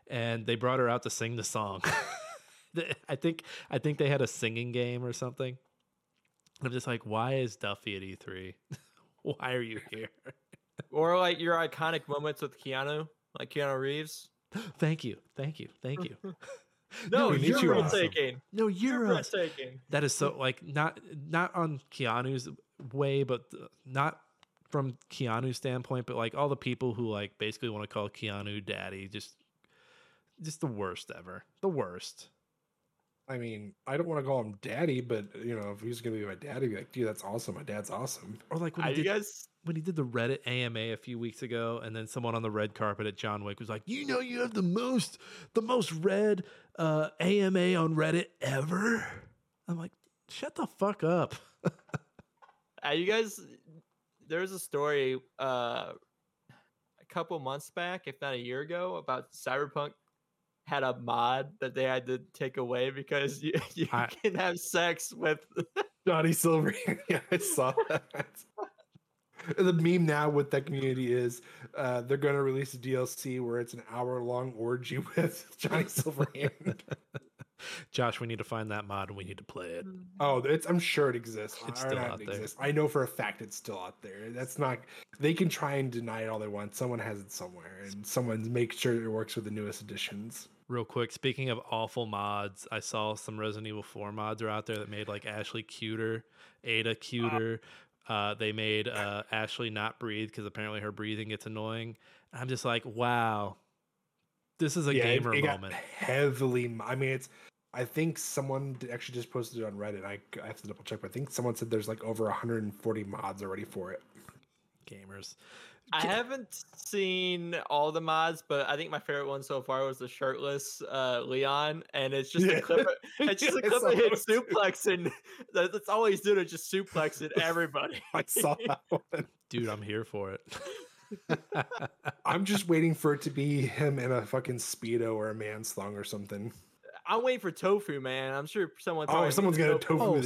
And they brought her out to sing the song. I think they had a singing game or something. I'm just like, why is Duffy at E3? Why are you here? Or like your iconic moments with Keanu, like Keanu Reeves. Thank you. No, you're breathtaking. No, you're breathtaking. That is so, like, not on Keanu's way, but not from Keanu's standpoint, but like all the people who like basically want to call Keanu daddy, just the worst ever. The worst. I mean, I don't want to call him daddy, but you know, if he's gonna be my daddy, I'd be like, dude, that's awesome. My dad's awesome. Or like when he did the Reddit AMA a few weeks ago, and then someone on the red carpet at John Wick was like, you know, you have the most read AMA on Reddit ever. I'm like, shut the fuck up. You guys, there's a story a couple months back, if not a year ago, about Cyberpunk had a mod that they had to take away because you can have sex with Johnny Silver. Yeah, I saw that. The meme now with that community is they're going to release a DLC where it's an hour-long orgy with Johnny Silverhand. Josh, we need to find that mod and we need to play it. Oh, I'm sure it exists. It's still out there. I know for a fact it's still out there. That's not. They can try and deny it all they want. Someone has it somewhere, and someone makes sure it works with the newest editions. Real quick, speaking of awful mods, I saw some Resident Evil 4 mods are out there that made like Ashley cuter, Ada cuter. They made Ashley not breathe because apparently her breathing gets annoying. And I'm just like, wow, this is a gamer moment. Got heavily, I mean, I think someone actually just posted it on Reddit. I have to double check, but I think someone said there's like over 140 mods already for it. Gamers. I haven't seen all the mods, but I think my favorite one so far was the shirtless Leon, and it's just a clip. It's just a clip of him suplexing. That's all he's doing, is just suplexing everybody. I saw that one, dude. I'm here for it. I'm just waiting for it to be him in a fucking Speedo or a man slung or something. I'm waiting for tofu, man. I'm sure someone's got a tofu.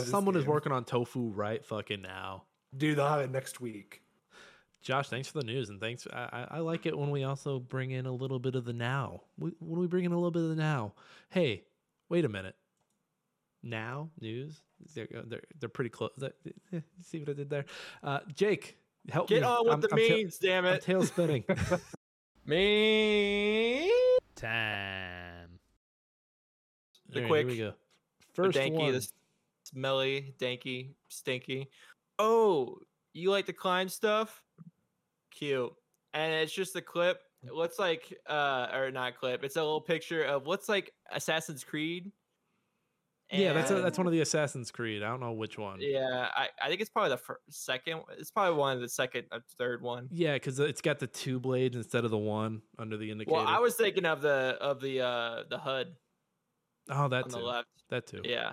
Someone is working on tofu right fucking now, dude. They'll have it next week. Josh, thanks for the news, and thanks. I like it when we also bring in a little bit of the now. When we bring in a little bit of the now, hey, wait a minute. Now news, they're pretty close. See what I did there, Jake? Help me. Get on with the memes, damn it! I'm tail spinning. Me time. The right, quick. Here we go. First the danky, one. The smelly, danky, stinky. Oh, you like the climb stuff? Cute. And it's just a clip. What's like, or not clip. It's a little picture of what's like Assassin's Creed And yeah, that's one of the Assassin's Creed. I don't know which one. Yeah, I think it's probably the second. It's probably one of the second or third one. Yeah, because it's got the two blades instead of the one under the indicator. Well, I was thinking of the HUD. Oh, that on too. The left. That too. Yeah.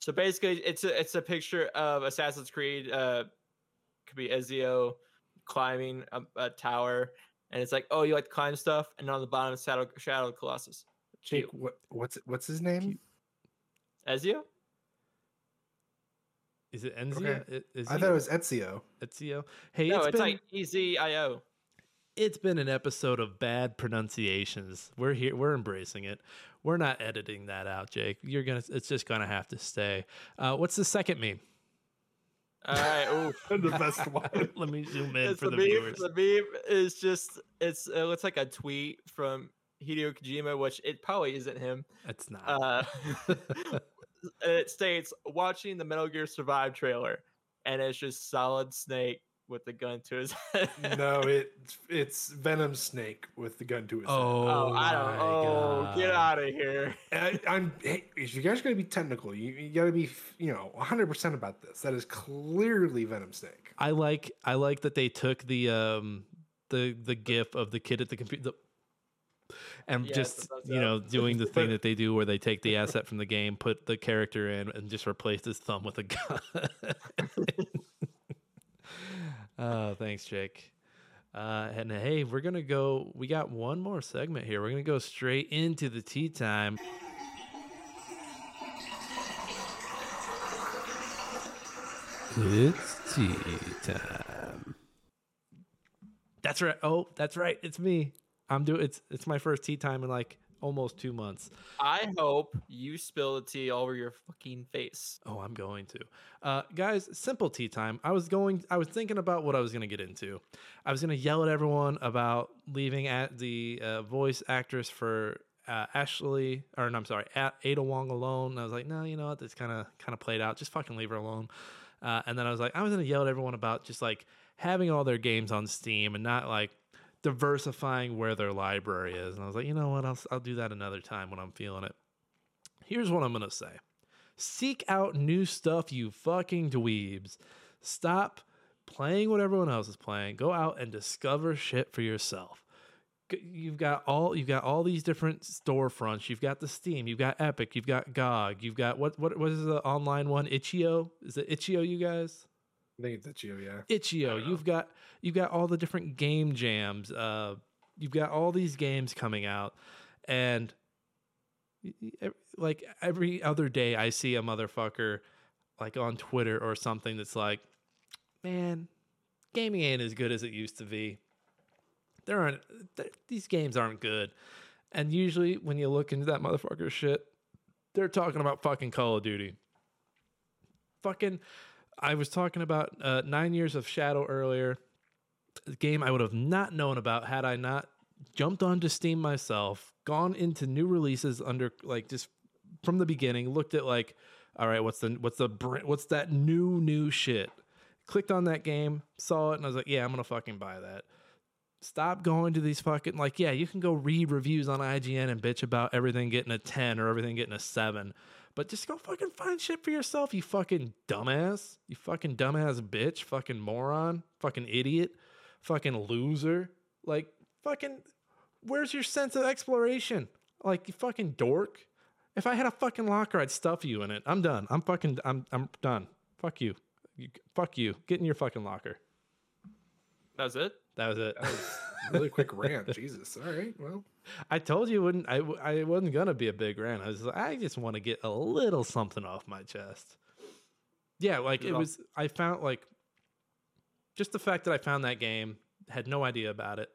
So basically, it's a picture of Assassin's Creed. Could be Ezio climbing a tower, and it's like, oh, you like to climb stuff, and on the bottom is Shadow of the Colossus. Jake, what's his name? Cute. Ezio? Is it Enzio? Okay. I thought it was Ezio. Ezio. Hey, no, it's like EZIO. It's been an episode of bad pronunciations. We're here. We're embracing it. We're not editing that out, Jake. It's just gonna have to stay. What's the second meme? All right. Oh, the best one. Let me zoom in for the viewers. The meme is it looks like a tweet from Hideo Kojima, which it probably isn't him. It's not. It states, watching the Metal Gear Survive trailer, and it's just Solid Snake with the gun to his head. No, it's Venom Snake with the gun to his head. Oh, I don't know. Oh, get out of here. If you guys are going to be technical, you got to be 100% about this. That is clearly Venom Snake. I like that they took the gif of the kid at the computer. And doing the thing that they do where they take the asset from the game, put the character in, and just replace his thumb with a gun. Oh, thanks, Jake. And hey, we're going to go. We got one more segment here. We're going to go straight into the tea time. It's tea time. That's right. Oh, that's right. It's me. It's my first tea time in like almost 2 months. I hope you spill the tea all over your fucking face. Oh, I'm going to. Guys, simple tea time. I was thinking about what I was gonna get into. I was gonna yell at everyone about leaving at the voice actress for Ada Wong alone. And I was like, no, you know what? This kind of played out. Just fucking leave her alone. And then I was like, I was gonna yell at everyone about just like having all their games on Steam and not like diversifying where their library is. And I was like, you know what? I'll do that another time when I'm feeling it. Here's what I'm going to say. Seek out new stuff, you fucking dweebs. Stop playing what everyone else is playing. Go out and discover shit for yourself. You've got all these different storefronts. You've got the Steam, you've got Epic, you've got GOG, you've got what is the online one? Itch.io? Is it Itch.io, you guys? I think it's Itch.io, yeah. Itch.io. You've got all the different game jams. You've got all these games coming out, and like every other day, I see a motherfucker like on Twitter or something that's like, "Man, gaming ain't as good as it used to be. These games aren't good." And usually, when you look into that motherfucker shit, they're talking about fucking Call of Duty. I was talking about 9 Years of Shadow earlier, a game I would have not known about had I not jumped onto Steam myself, gone into new releases under like just from the beginning, looked at like, all right, what's that new shit? Clicked on that game, saw it, and I was like, yeah, I'm gonna fucking buy that. Stop going to these fucking like, yeah, you can go read reviews on IGN and bitch about everything getting a 10 or everything getting a 7. But just go fucking find shit for yourself, you fucking dumbass. You fucking dumbass bitch. Fucking moron. Fucking idiot. Fucking loser. Like, fucking, where's your sense of exploration? Like, you fucking dork. If I had a fucking locker, I'd stuff you in it. I'm done. I'm done. Fuck you. Fuck you. Get in your fucking locker. That was it. That was really quick rant. Jesus. All right. Well. I told you I wasn't going to be a big rant. I was like, I just want to get a little something off my chest. Yeah, like I found like just the fact that I found that game, had no idea about it,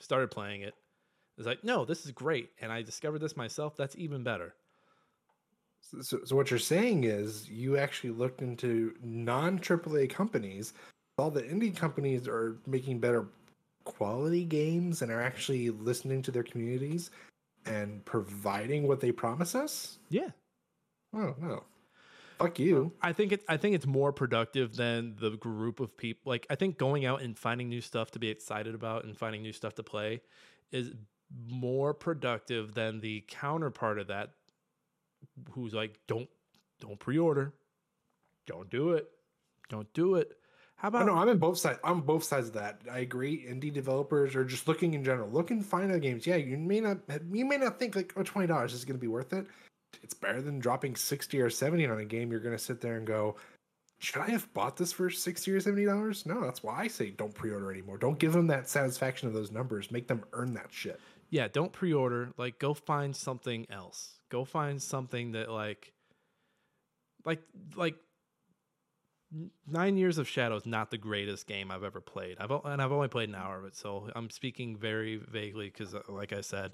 started playing it. I was like, no, this is great. And I discovered this myself. That's even better. So what you're saying is you actually looked into non-AAA companies. All the indie companies are making better quality games and are actually listening to their communities and providing what they promise us. Yeah. Oh no. Fuck you. I think it's more productive than the group of people. Like I think going out and finding new stuff to be excited about and finding new stuff to play is more productive than the counterpart of that who's like, don't pre-order, don't do it. How about? Oh, no, I'm in both sides. I'm both sides of that. I agree. Indie developers are just looking in general, looking find out games. Yeah, you may not think like, oh, $20 is going to be worth it. It's better than dropping $60 or $70 on a game. You're going to sit there and go, should I have bought this for $60 or $70? No, that's why I say don't pre-order anymore. Don't give them that satisfaction of those numbers. Make them earn that shit. Yeah, don't pre-order. Like, go find something else. Go find something that like. 9 Years of Shadow is not the greatest game I've ever played. I've only played an hour of it, so I'm speaking very vaguely because, like I said,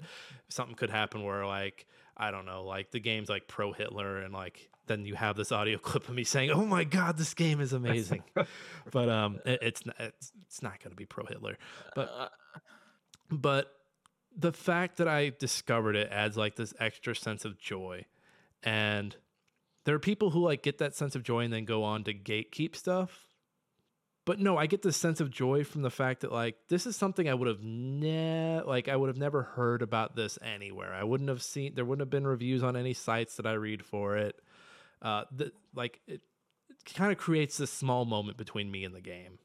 something could happen where, like, I don't know, like the game's like pro Hitler, and like then you have this audio clip of me saying, "Oh my God, this game is amazing," but it's not going to be pro Hitler, but the fact that I discovered it adds like this extra sense of joy. And there are people who like get that sense of joy and then go on to gatekeep stuff. But no, I get this sense of joy from the fact that like, this is something I would have never heard about this anywhere. I wouldn't have seen, there wouldn't have been reviews on any sites that I read for it. It kind of creates this small moment between me and the game.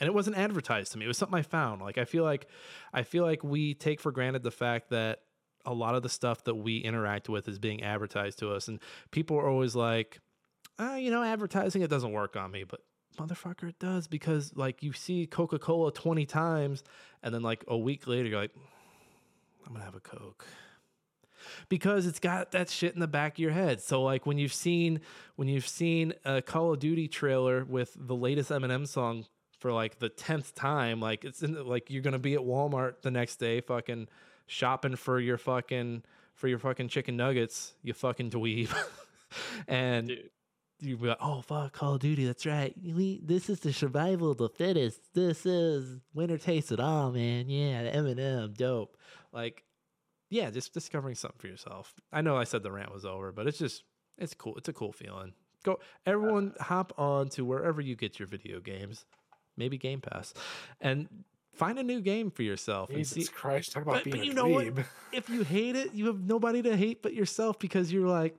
And it wasn't advertised to me. It was something I found. Like, I feel like we take for granted the fact that a lot of the stuff that we interact with is being advertised to us. And people are always like, advertising, it doesn't work on me. But motherfucker, it does, because like you see Coca-Cola 20 times and then like a week later, you're like, I'm going to have a Coke. Because it's got that shit in the back of your head. So like when you've seen a Call of Duty trailer with the latest Eminem song for like the 10th time, like it's in, like you're going to be at Walmart the next day fucking shopping for your fucking chicken nuggets, you fucking dweeb. And dude, you be like, oh fuck, Call of Duty, that's right. This is the survival of the fittest. This is winner takes it all, man. Yeah, M&M, dope. Like, yeah, just discovering something for yourself. I know I said the rant was over, but it's cool. It's a cool feeling. Go, everyone, hop on to wherever you get your video games, maybe Game Pass, and find a new game for yourself. Jesus and see, Christ, talk about being a dweeb. What? If you hate it, you have nobody to hate but yourself, because you're like,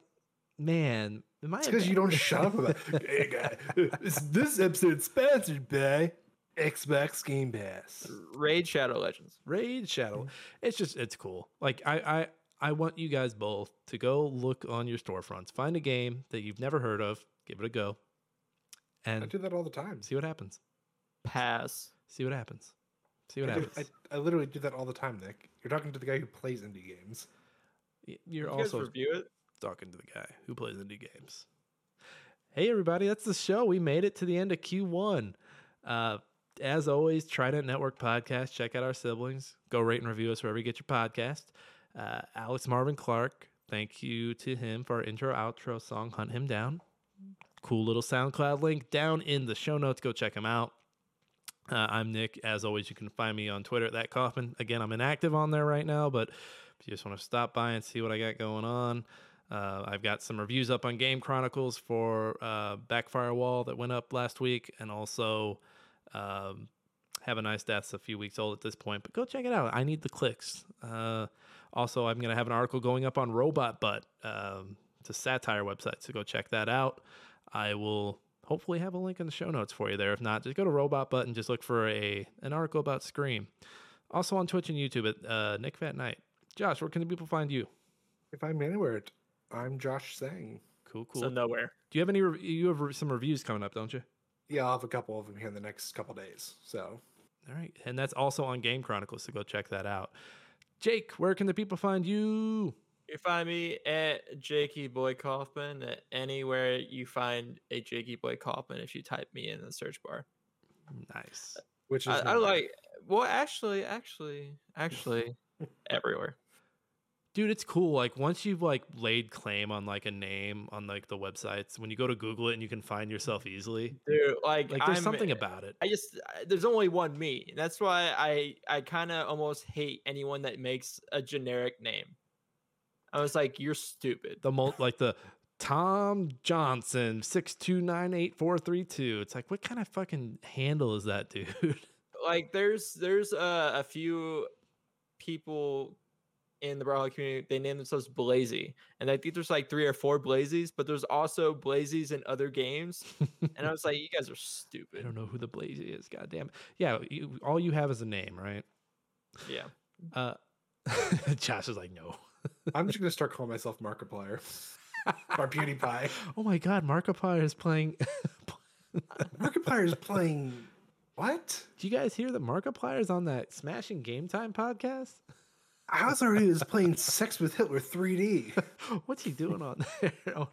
man, am I? It's because you don't shut up about it. Hey, guy, this episode's sponsored by Xbox Game Pass. Raid Shadow Legends. Raid Shadow. It's just, it's cool. Like, I want you guys both to go look on your storefronts. Find a game that you've never heard of. Give it a go. And I do that all the time. See what happens. Pass. See what happens. See what happens. I literally do that all the time, Nick. You're talking to the guy who plays indie games. You're also talking to the guy who plays indie games. Hey, everybody. That's the show. We made it to the end of Q1. As always, Trident Network podcast. Check out our siblings. Go rate and review us wherever you get your podcast. Alex Marvin Clark. Thank you to him for our intro outro song, Hunt Him Down. Cool little SoundCloud link down in the show notes. Go check him out. I'm Nick. As always, you can find me on Twitter at that Coffman. Again, I'm inactive on there right now, but if you just want to stop by and see what I got going on, I've got some reviews up on Game Chronicles for Backfire Wall that went up last week, and also Have a Nice Death's a few weeks old at this point, but go check it out. I need the clicks. Also, I'm going to have an article going up on Robot Butt. It's a satire website, so go check that out. I will hopefully have a link in the show notes for you there. If not, just go to Robot Butt and just look for an article about Scream. Also on Twitch and YouTube at Nick Fat Knight. Josh, where can the people find you? If I'm anywhere, I'm Josh Sang. Cool. So nowhere. Do you have any? You have some reviews coming up, don't you? Yeah, I'll have a couple of them here in the next couple days. So, all right, and that's also on Game Chronicles. So go check that out. Jake, where can the people find you? You find me at Jakey Boy Coffman at anywhere you find a Jakey Boy Coffman if you type me in the search bar. Nice. Which is actually everywhere. Dude, it's cool. Like once you've like laid claim on like a name on like the websites, when you go to Google it and you can find yourself easily. Dude, like there's something about it. There's only one me. And that's why I kind of almost hate anyone that makes a generic name. I was like, you're stupid. The Tom Johnson 6298432. It's like, what kind of fucking handle is that, dude? Like, there's a few people in the Brawlhalla community, they name themselves Blazy. And I think there's like 3 or 4 Blazies, but there's also Blazies in other games. And I was like, you guys are stupid. I don't know who the Blazy is, goddamn. Yeah, all you have is a name, right? Yeah. Josh is like, no. I'm just going to start calling myself Markiplier. Or PewDiePie. Oh my god, Markiplier is playing... Markiplier is playing... What? Do you guys hear that Markiplier's on that Smashing Game Time podcast? I was already playing Sex with Hitler 3D. What's he doing on there? Oh,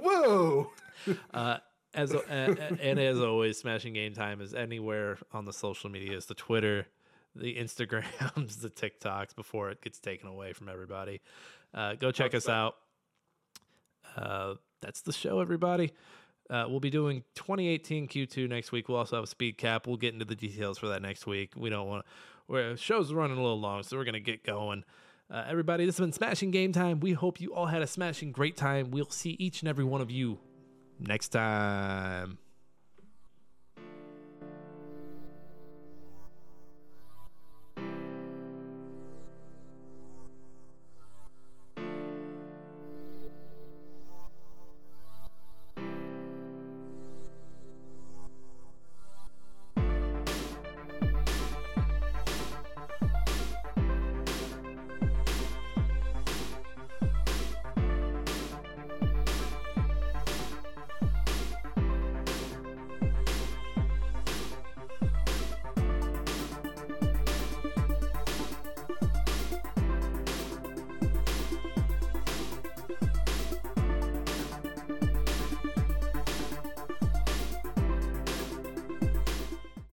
no. Whoa! As always, Smashing Game Time is anywhere on the social medias, the Twitter, the Instagrams, the TikToks, before it gets taken away from everybody. Go check us out. That's the show, everybody. We'll be doing 2018 Q2 next week. We'll also have a speed cap. We'll get into the details for that next week. We don't want to... Show's running a little long, so we're going to get going. Everybody, this has been Smashing Game Time. We hope you all had a smashing great time. We'll see each and every one of you next time.